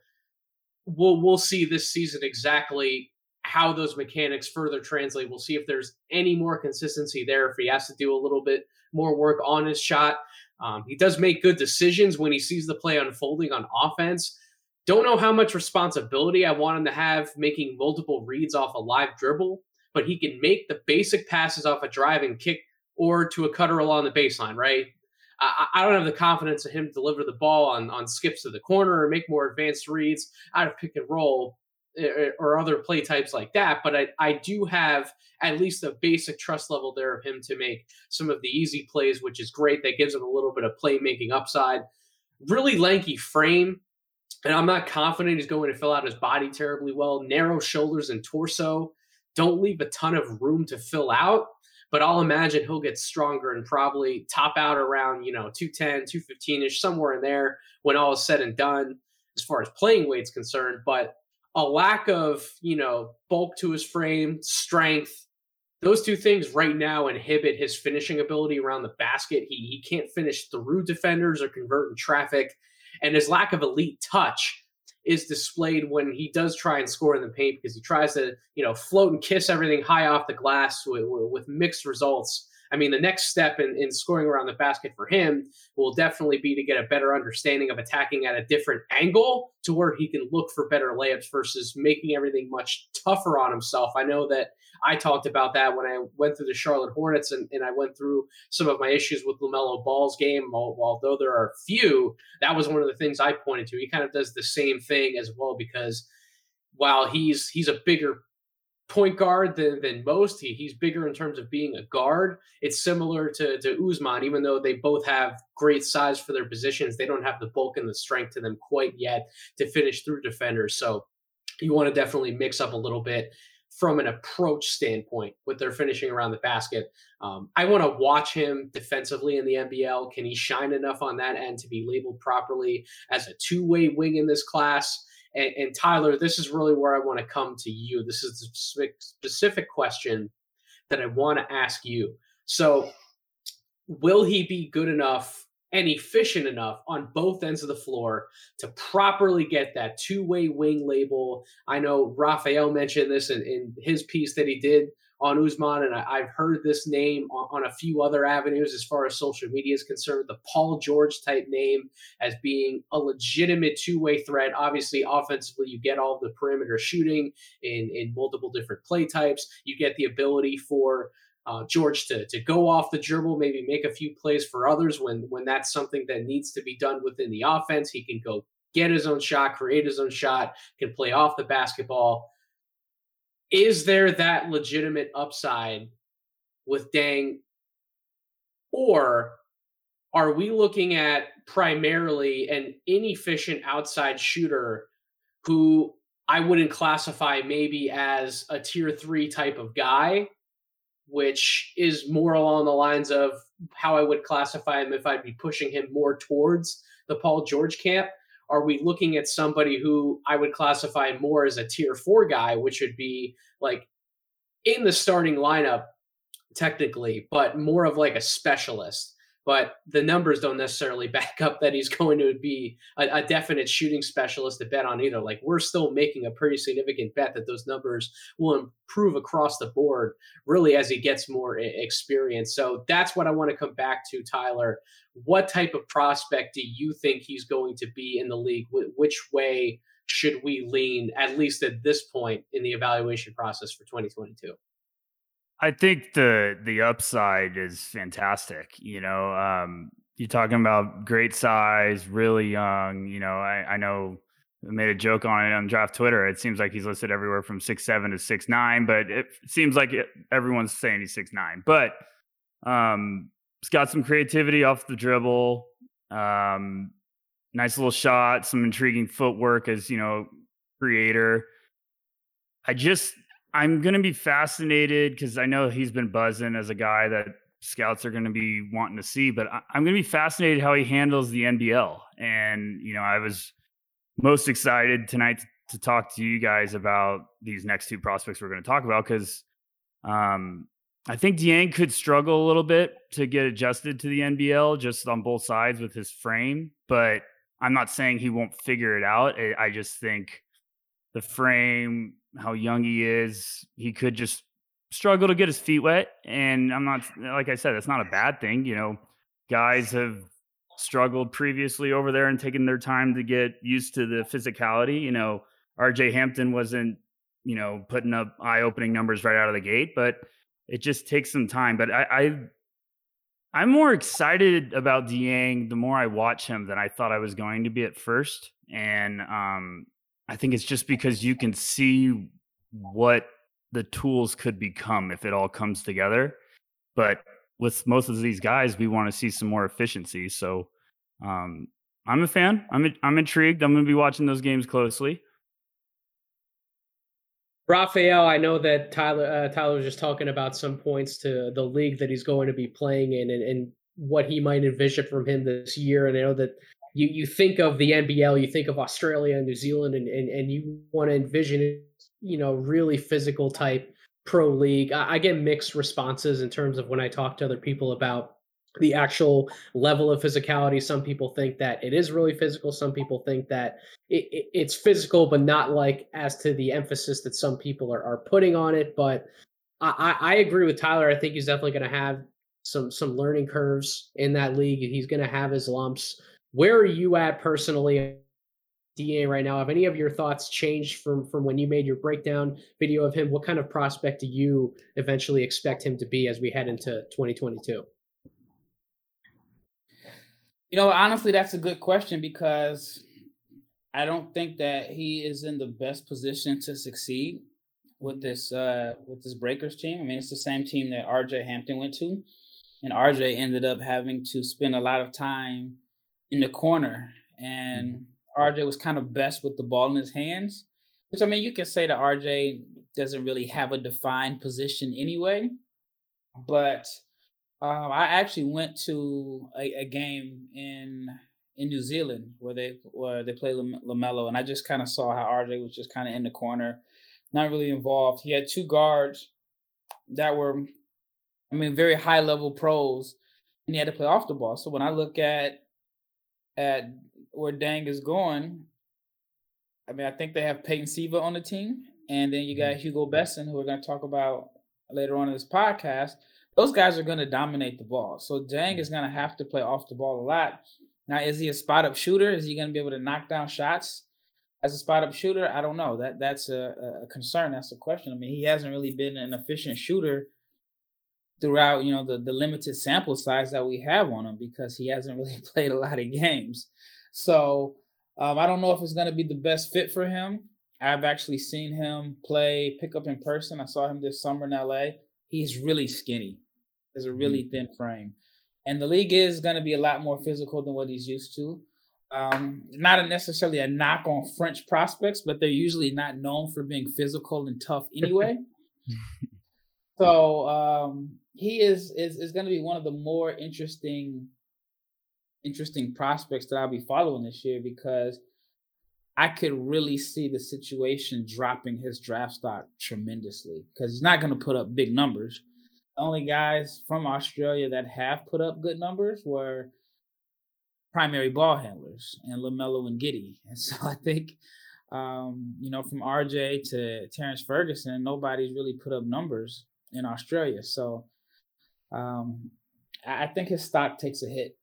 we'll we'll see this season exactly how those mechanics further translate. We'll see if there's any more consistency there, if he has to do a little bit more work on his shot. Um, he does make good decisions when he sees the play unfolding on offense. Don't know how much responsibility I want him to have making multiple reads off a live dribble, but he can make the basic passes off a drive and kick or to a cutter along the baseline, right? I, I don't have the confidence in him to deliver the ball on, on skips to the corner or make more advanced reads out of pick and roll or, or other play types like that, but I, I do have at least a basic trust level there of him to make some of the easy plays, which is great. That gives him a little bit of playmaking upside. Really lanky frame. And I'm not confident he's going to fill out his body terribly well. Narrow shoulders and torso don't leave a ton of room to fill out, but I'll imagine he'll get stronger and probably top out around, you know, two ten, two fifteen-ish, somewhere in there when all is said and done as far as playing weight's concerned. But a lack of, you know, bulk to his frame, strength, those two things right now inhibit his finishing ability around the basket. He, he can't finish through defenders or convert in traffic. And his lack of elite touch is displayed when he does try and score in the paint, because he tries to, you know, float and kiss everything high off the glass with, with mixed results. I mean, the next step in, in scoring around the basket for him will definitely be to get a better understanding of attacking at a different angle to where he can look for better layups versus making everything much tougher on himself. I know that I talked about that when I went through the Charlotte Hornets and, and I went through some of my issues with LaMelo Ball's game. Although there are a few, that was one of the things I pointed to. He kind of does the same thing as well, because while he's he's a bigger point guard than, than most, he, he's bigger in terms of being a guard. It's similar to, to Ousmane, even though they both have great size for their positions, they don't have the bulk and the strength to them quite yet to finish through defenders. So you want to definitely mix up a little bit from an approach standpoint with their finishing around the basket. Um, I want to watch him defensively in the N B L. Can he shine enough on that end to be labeled properly as a two-way wing in this class? And, and Tyler, this is really where I want to come to you. This is the specific, specific question that I want to ask you. So will he be good enough and efficient enough on both ends of the floor to properly get that two-way wing label? I know Raphael mentioned this in, in his piece that he did on Ousmane, and I, I've heard this name on, on a few other avenues as far as social media is concerned, the Paul George type name as being a legitimate two-way threat. Obviously, offensively, you get all the perimeter shooting in, in multiple different play types. You get the ability for Uh, George to to go off the dribble, maybe make a few plays for others when when that's something that needs to be done within the offense. He can go get his own shot, create his own shot, can play off the basketball. Is there that legitimate upside with Dieng? Or are we looking at primarily an inefficient outside shooter who I wouldn't classify maybe as a tier three type of guy, which is more along the lines of how I would classify him if I'd be pushing him more towards the Paul George camp? Are we looking at somebody who I would classify more as a tier four guy, which would be like in the starting lineup technically, but more of like a specialist? But the numbers don't necessarily back up that he's going to be a, a definite shooting specialist to bet on either. Like, we're still making a pretty significant bet that those numbers will improve across the board, really, as he gets more experience. So that's what I want to come back to, Tyler. What type of prospect do you think he's going to be in the league? Which way should we lean, at least at this point in the evaluation process for twenty twenty-two? I think the the upside is fantastic. You know, um, you're talking about great size, really young. You know, I, I know I made a joke on it on Draft Twitter. It seems like he's listed everywhere from six seven to six nine, but it seems like it, everyone's saying he's six nine. But um, he's got some creativity off the dribble, um, nice little shot, some intriguing footwork as, you know, creator. I just... I'm going to be fascinated because I know he's been buzzing as a guy that scouts are going to be wanting to see, but I- I'm going to be fascinated how he handles the N B L. And, you know, I was most excited tonight t- to talk to you guys about these next two prospects we're going to talk about, because um, I think Dieng could struggle a little bit to get adjusted to the N B L just on both sides with his frame, but I'm not saying he won't figure it out. I, I just think the frame, how young he is, he could just struggle to get his feet wet. And I'm not, like I said, that's not a bad thing. You know, guys have struggled previously over there and taken their time to get used to the physicality. You know, R J Hampton wasn't, you know, putting up eye-opening numbers right out of the gate, but it just takes some time. But I, I I'm more excited about Dieng the more I watch him than I thought I was going to be at first. And, um, I think it's just because you can see what the tools could become if it all comes together. But with most of these guys, we want to see some more efficiency. So um, I'm a fan. I'm I'm intrigued. I'm going to be watching those games closely. Raphael, I know that Tyler uh, Tyler was just talking about some points to the league that he's going to be playing in, and, and what he might envision from him this year. And I know that you, you think of the N B L, you think of Australia and New Zealand, and, and, and you want to envision, you know, really physical type pro league. I, I get mixed responses in terms of when I talk to other people about the actual level of physicality. Some people think that it is really physical. Some people think that it, it, it's physical, but not like as to the emphasis that some people are, are putting on it. But I, I agree with Tyler. I think he's definitely going to have some some learning curves in that league. He's going to have his lumps. Where are you at personally, D A, right now? Have any of your thoughts changed from, from when you made your breakdown video of him? What kind of prospect do you eventually expect him to be as we head into twenty twenty-two? You know, honestly, that's a good question, because I don't think that he is in the best position to succeed with this uh, with this Breakers team. I mean, it's the same team that R J Hampton went to, and R J ended up having to spend a lot of time in the corner, and R J was kind of best with the ball in his hands, which, I mean, you can say that R J doesn't really have a defined position anyway, but Um, I actually went to a, a game in in New Zealand where they where they played LaMelo, and I just kind of saw how R J was just kind of in the corner, not really involved. He had two guards that were, I mean, very high level pros, and he had to play off the ball. So when I look at at where Deng is going, I mean, I think they have Peyton Siva on the team, and then you got Hugo Besson, who we're going to talk about later on in this podcast. Those guys are going to dominate the ball. So Deng is going to have to play off the ball a lot. Now, is he a spot-up shooter? Is he going to be able to knock down shots as a spot-up shooter? I don't know. That That's a, a concern. That's a question. I mean, he hasn't really been an efficient shooter throughout, you know, the, the limited sample size that we have on him, because he hasn't really played a lot of games. So um, I don't know if it's going to be the best fit for him. I've actually seen him play pickup in person. I saw him this summer in L A. He's really skinny. Is a really thin frame, and the league is going to be a lot more physical than what he's used to. Um, not necessarily a knock on French prospects, but they're usually not known for being physical and tough anyway. So um, he is is is going to be one of the more interesting interesting prospects that I'll be following this year, because I could really see the situation dropping his draft stock tremendously, because he's not going to put up big numbers. Only guys from Australia that have put up good numbers were primary ball handlers and LaMelo and Giddy. And so I think, um, you know, from R J to Terrence Ferguson, nobody's really put up numbers in Australia. So um, I think his stock takes a hit.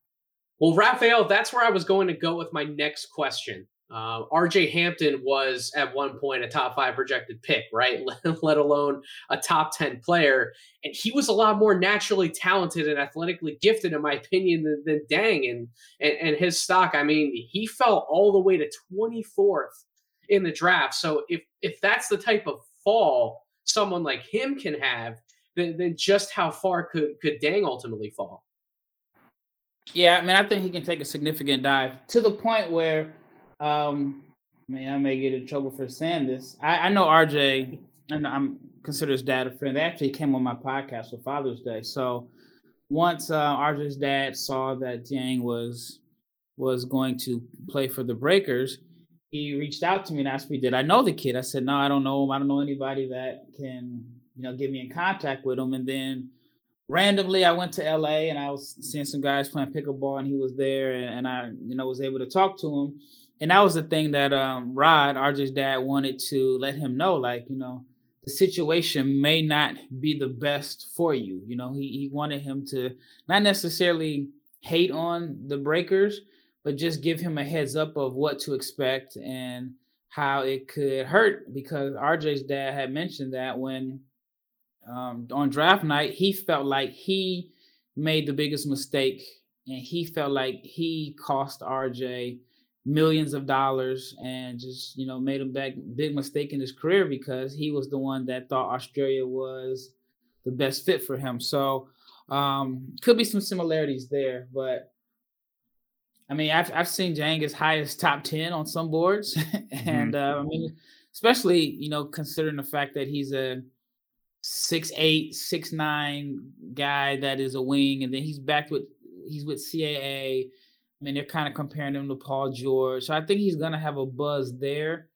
Well, Raphael, that's where I was going to go with my next question. Uh, R J Hampton was at one point a top five projected pick, right? Let alone a top ten player. And he was a lot more naturally talented and athletically gifted, in my opinion, than, than Deng. And, and and his stock, I mean, he fell all the way to twenty-fourth in the draft. So if if that's the type of fall someone like him can have, then, then just how far could, could Deng ultimately fall? Yeah, I mean, I think he can take a significant dive to the point where Um, I mean, I may get in trouble for saying this. I, I know R J, and I'm considered his dad a friend. They actually came on my podcast for Father's Day. So once uh, R J's dad saw that Dieng was was going to play for the Breakers, he reached out to me and asked me, "Did I know the kid?" I said, "No, I don't know him. I don't know anybody that can, you know, get me in contact with him." And then randomly, I went to L A and I was seeing some guys playing pickleball, and he was there, and, and I, you know, was able to talk to him. And that was the thing that um, Rod, R J's dad, wanted to let him know, like, you know, the situation may not be the best for you. You know, he, he wanted him to not necessarily hate on the Breakers, but just give him a heads up of what to expect and how it could hurt, because R J's dad had mentioned that when um, on draft night, he felt like he made the biggest mistake, and he felt like he cost R J millions of dollars and just, you know, made a big, big mistake in his career, because he was the one that thought Australia was the best fit for him. So um, could be some similarities there, but I mean, I've, I've seen Dieng as high as top ten on some boards. and uh, I mean, especially, you know, considering the fact that he's a six eight, six nine guy that is a wing, and then he's back with he's with C A A. I mean, they're kind of comparing him to Paul George. So I think he's going to have a buzz there.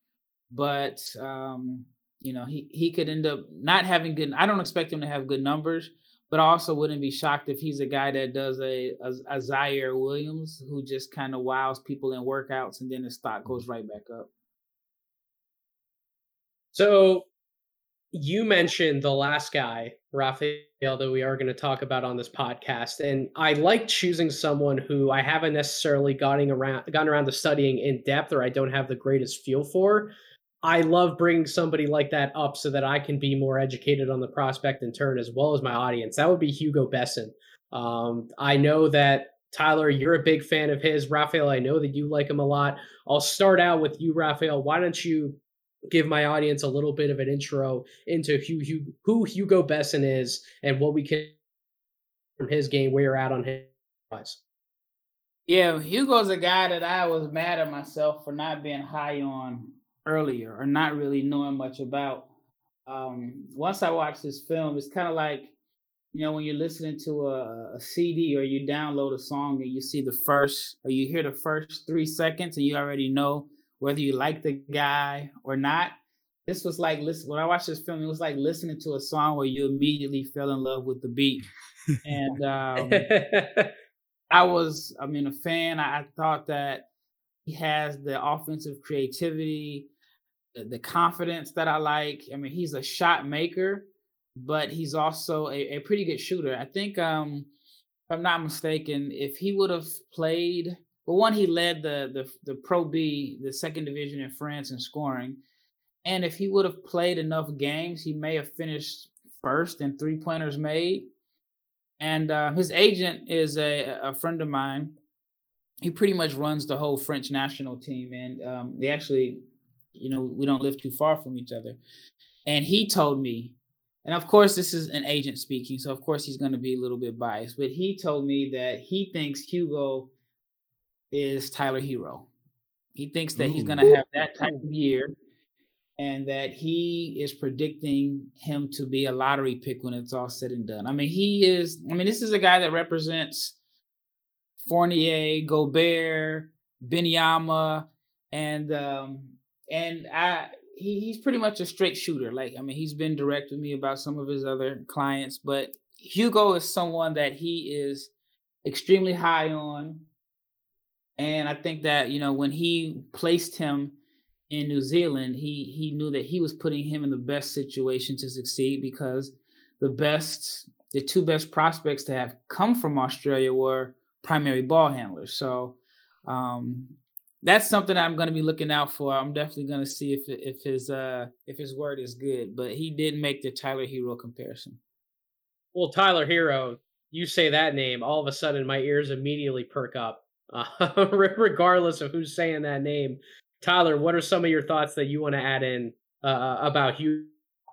But, um, you know, he, he could end up not having good – I don't expect him to have good numbers, but I also wouldn't be shocked if he's a guy that does a, a, a Zaire Williams who just kind of wows people in workouts and then his stock goes right back up. So you mentioned the last guy, Raphael, that we are going to talk about on this podcast. And I like choosing someone who I haven't necessarily gotten around, gotten around to studying in depth, or I don't have the greatest feel for. I love bringing somebody like that up so that I can be more educated on the prospect in turn, as well as my audience. That would be Hugo Besson. Um, I know that, Tyler, you're a big fan of his. Raphael, I know that you like him a lot. I'll start out with you, Raphael. Why don't you give my audience a little bit of an intro into who, who, who Hugo Besson is and what we can from his game, where you're at on him. Yeah, Hugo's a guy that I was mad at myself for not being high on earlier, or not really knowing much about. Um, once I watched this film, it's kind of like, you know, when you're listening to a, a C D or you download a song and you see the first, or you hear the first three seconds and you already know whether you like the guy or not. This was like, listen, when I watched this film, it was like listening to a song where you immediately fell in love with the beat. And um, I was, I mean, a fan. I, I thought that he has the offensive creativity, the confidence that I like. I mean, he's a shot maker, but he's also a, a pretty good shooter. I think, um, if I'm not mistaken, if he would have played, well, one, he led the, the, the Pro B, the second division in France in scoring. And if he would have played enough games, he may have finished first in three-pointers made. And uh, his agent is a, a friend of mine. He pretty much runs the whole French national team. And um, they actually, you know, we don't live too far from each other. And he told me, and of course, this is an agent speaking, so of course he's going to be a little bit biased, but he told me that he thinks Hugo is Tyler Herro. He thinks that he's going to have that type of year, and that he is predicting him to be a lottery pick when it's all said and done. I mean, he is, I mean, this is a guy that represents Fournier, Gobert, Benyama, and um, and I he, he's pretty much a straight shooter. Like, I mean, he's been direct with me about some of his other clients, but Hugo is someone that he is extremely high on. And I think that, you know, when he placed him in New Zealand, he he knew that he was putting him in the best situation to succeed, because the best, the two best prospects to have come from Australia were primary ball handlers. So um, that's something I'm going to be looking out for. I'm definitely going to see if if his uh, if his word is good. But he did make the Tyler Herro comparison. Well, Tyler Herro, you say that name, all of a sudden my ears immediately perk up. Uh, regardless of who's saying that name. Tyler, what are some of your thoughts that you want to add in uh, about you,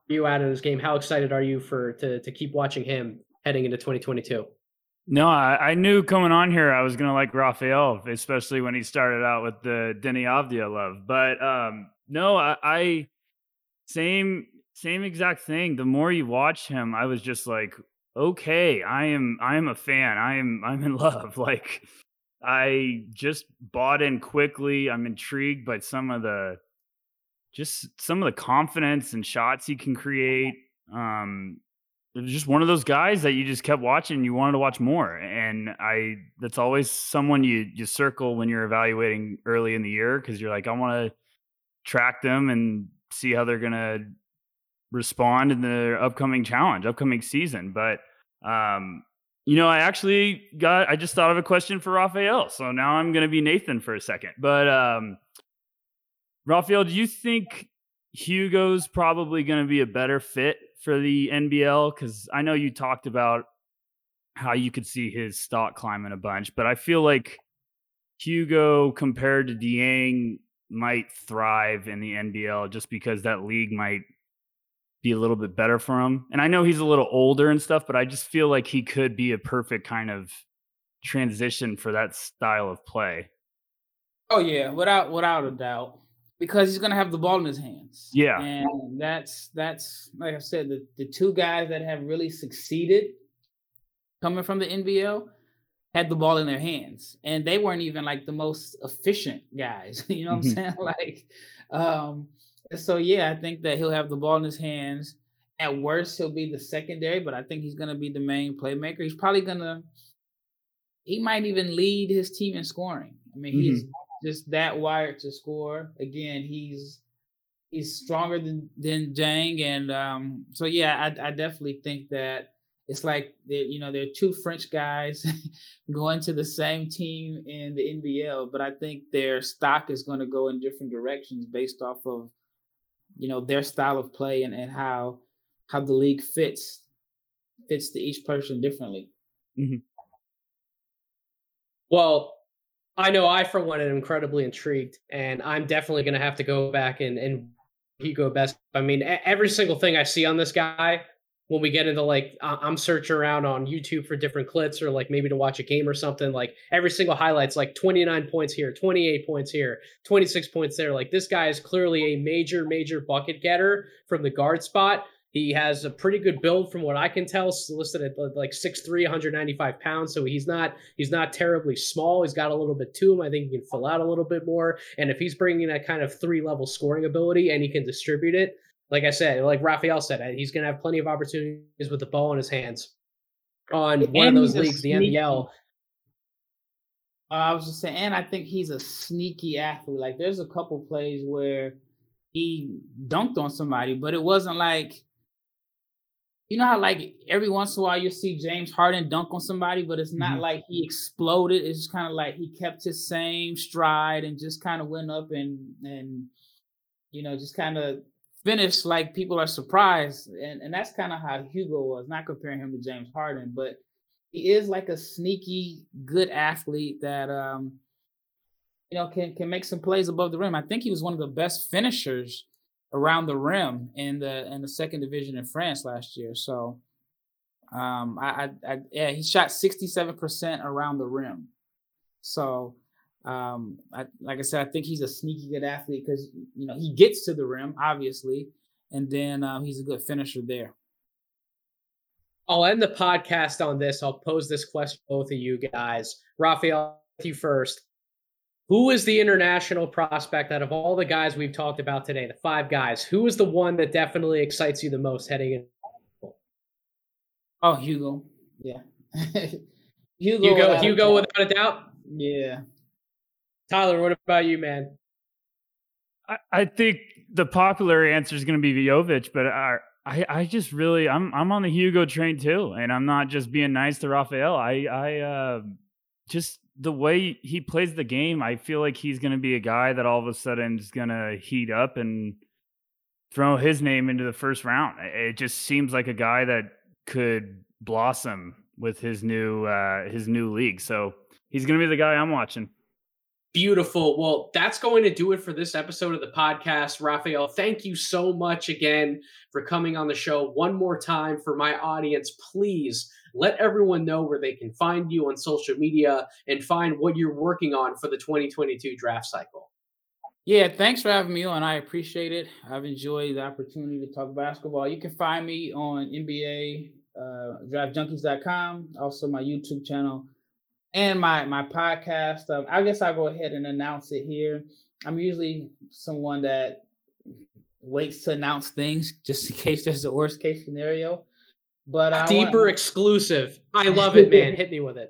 you out in this game? How excited are you for to, to keep watching him heading into twenty twenty-two? No, I, I knew coming on here I was going to like Raphael, especially when he started out with the Deni Avdija love. But um, no, I, I same same exact thing. The more you watch him, I was just like, okay, I am I am a fan. I am I'm in love. Like, I just bought in quickly. I'm intrigued by some of the, just some of the confidence and shots he can create. Um, it was just one of those guys that you just kept watching. You wanted to watch more. And I, that's always someone you, you circle when you're evaluating early in the year. 'Cause you're like, I want to track them and see how they're going to respond in their upcoming challenge, upcoming season. But, um, You know, I actually got, I just thought of a question for Raphael. So now I'm going to be Nathan for a second. But um, Raphael, do you think Hugo's probably going to be a better fit for the N B L? Because I know you talked about how you could see his stock climbing a bunch, but I feel like Hugo compared to Dieng might thrive in the N B L just because that league might be a little bit better for him. And I know he's a little older and stuff, but I just feel like he could be a perfect kind of transition for that style of play. Oh yeah, without without a doubt. because he's going to have the ball in his hands. Yeah. And that's, that's like I said, the, the two guys that have really succeeded coming from the N B L had the ball in their hands, and they weren't even like the most efficient guys. You know what mm-hmm. I'm saying? Like, um, so yeah, I think that he'll have the ball in his hands. At worst, he'll be the secondary, but I think he's going to be the main playmaker. He's probably going to, he might even lead his team in scoring. I mean, mm-hmm. he's just that wired to score. Again, he's, he's stronger than, than Dieng. And um, so, yeah, I, I definitely think that it's like, you know, there are two French guys going to the same team in the N B L, but I think their stock is going to go in different directions based off of, you know, their style of play and, and how, how the league fits, fits to each person differently. Mm-hmm. Well, I know I, for one, am incredibly intrigued, and I'm definitely going to have to go back and, and Hugo Best. I mean, every single thing I see on this guy, when we get into, like, I'm searching around on YouTube for different clips or, like, maybe to watch a game or something, like, every single highlight's, like, twenty-nine points here, twenty-eight points here, twenty-six points there. Like, this guy is clearly a major, major bucket getter from the guard spot. He has a pretty good build from what I can tell, listed at like six three, one ninety-five pounds. So he's not he's not terribly small. He's got a little bit to him. I think he can fill out a little bit more. And if he's bringing that kind of three-level scoring ability and he can distribute it, like I said, like Raphael said, he's going to have plenty of opportunities with the ball in his hands on and one of those leagues, sneaky, the N B L. Uh, I was just saying, and I think he's a sneaky athlete. Like, there's a couple plays where he dunked on somebody, but it wasn't like, you know how, like, every once in a while you see James Harden dunk on somebody, but it's not mm-hmm. like he exploded. It's just kind of like he kept his same stride and just kind of went up and, and you know, just kind of finished like people are surprised. And, and that's kind of how Hugo was, not comparing him to James Harden, but he is like a sneaky, good athlete that, um, you know, can, can make some plays above the rim. I think he was one of the best finishers around the rim in the in the second division in France last year. So um I I, I yeah, he shot sixty-seven percent around the rim. So um I like I said, I think he's a sneaky good athlete because, you know, he gets to the rim, obviously, and then um, he's a good finisher there. I'll end the podcast on this. I'll pose this question to both of you guys. Raphael, with you first. Who is the international prospect out of all the guys we've talked about today, the five guys? Who is the one that definitely excites you the most heading in? Oh, Hugo. Yeah. Hugo, Hugo, without, Hugo a without a doubt? Yeah. Tyler, what about you, man? I, I think the popular answer is going to be Jovic, but I, I, I just really, I'm I'm on the Hugo train too, and I'm not just being nice to Raphael. I, I uh, just... the way he plays the game, I feel like he's going to be a guy that all of a sudden is going to heat up and throw his name into the first round. It just seems like a guy that could blossom with his new, uh, his new league. So he's going to be the guy I'm watching. Beautiful. Well, that's going to do it for this episode of the podcast. Raphael, thank you so much again for coming on the show one more time. For my audience, please let everyone know where they can find you on social media and find what you're working on for the twenty twenty-two draft cycle. Yeah, thanks for having me on. I appreciate it. I've enjoyed the opportunity to talk basketball. You can find me on N B A uh, draft junkies dot com, also my YouTube channel and my, my podcast. Um, I guess I'll go ahead and announce it here. I'm usually someone that waits to announce things just in case there's a worst case scenario. But I Deeper want... exclusive. I love it, man. Hit me with it.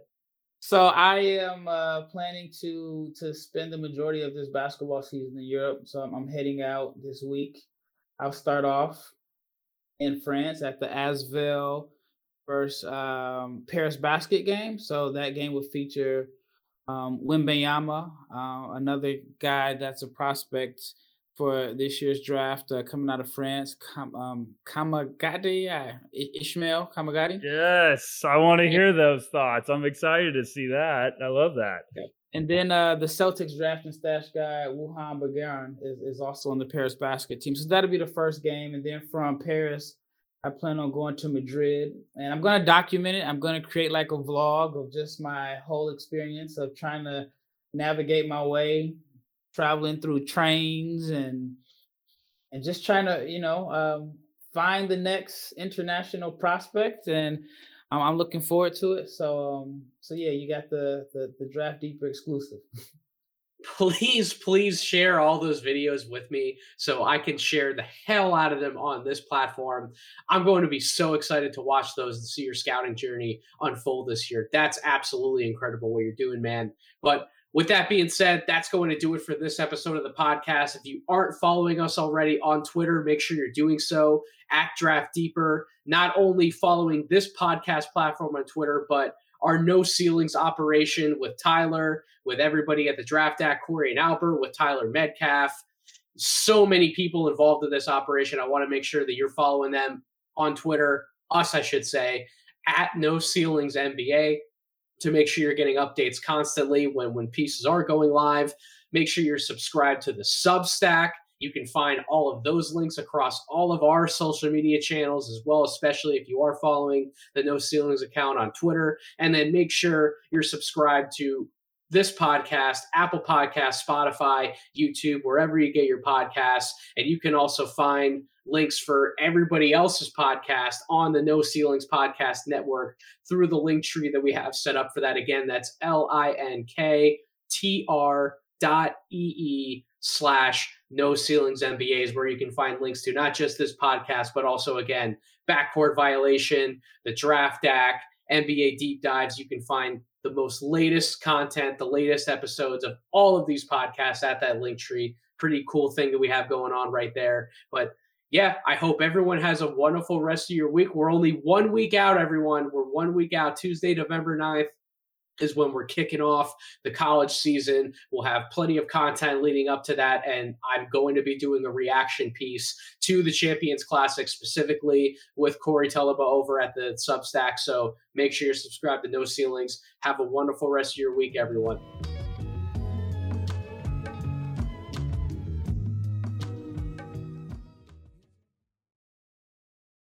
So I am uh, planning to to spend the majority of this basketball season in Europe. So I'm, I'm heading out this week. I'll start off in France at the Asvel versus um, Paris basket game. So that game will feature um, Wembanyama, uh, another guy that's a prospect for this year's draft, uh, coming out of France, Kam- um, Kamagate, uh, Ismaël Kamagate. Yes, I want to hear those thoughts. I'm excited to see that. I love that. Okay. And then uh, the Celtics draft and stash guy, Wuhan Bagarin, is, is also on the Paris basket team. So that'll be the first game. And then from Paris, I plan on going to Madrid. And I'm going to document it. I'm going to create like a vlog of just my whole experience of trying to navigate my way traveling through trains and and just trying to, you know, um, find the next international prospect. And I'm, I'm looking forward to it. So, um, so yeah, you got the, the, the Draft Deeper exclusive. Please, please share all those videos with me so I can share the hell out of them on this platform. I'm going to be so excited to watch those and see your scouting journey unfold this year. That's absolutely incredible what you're doing, man. But with that being said, that's going to do it for this episode of the podcast. If you aren't following us already on Twitter, make sure you're doing so at Draft Deeper. Not only following this podcast platform on Twitter, but our No Ceilings operation with Tyler, with everybody at the Draft Act, Corey and Albert, with Tyler Metcalf. So many people involved in this operation. I want to make sure that you're following them on Twitter, us, I should say, at No Ceilings N B A, to make sure you're getting updates constantly when, when pieces are going live. Make sure you're subscribed to the Substack. You can find all of those links across all of our social media channels as well, especially if you are following the No Ceilings account on Twitter. And then make sure you're subscribed to this podcast, Apple Podcasts, Spotify, YouTube, wherever you get your podcasts. And you can also find links for everybody else's podcast on the No Ceilings Podcast Network through the link tree that we have set up for that. Again, that's linktr.ee slash No Ceilings N B A is where you can find links to not just this podcast, but also, again, Backcourt Violation, the Draft Act, N B A Deep Dives. You can find the most latest content, the latest episodes of all of these podcasts at that link tree. Pretty cool thing that we have going on right there. But yeah, I hope everyone has a wonderful rest of your week. We're only one week out, everyone. We're one week out. Tuesday, November ninth is when we're kicking off the college season. We'll have plenty of content leading up to that, and I'm going to be doing a reaction piece to the Champions Classic specifically with Corey Teleba over at the Substack. So make sure you're subscribed to No Ceilings. Have a wonderful rest of your week, everyone.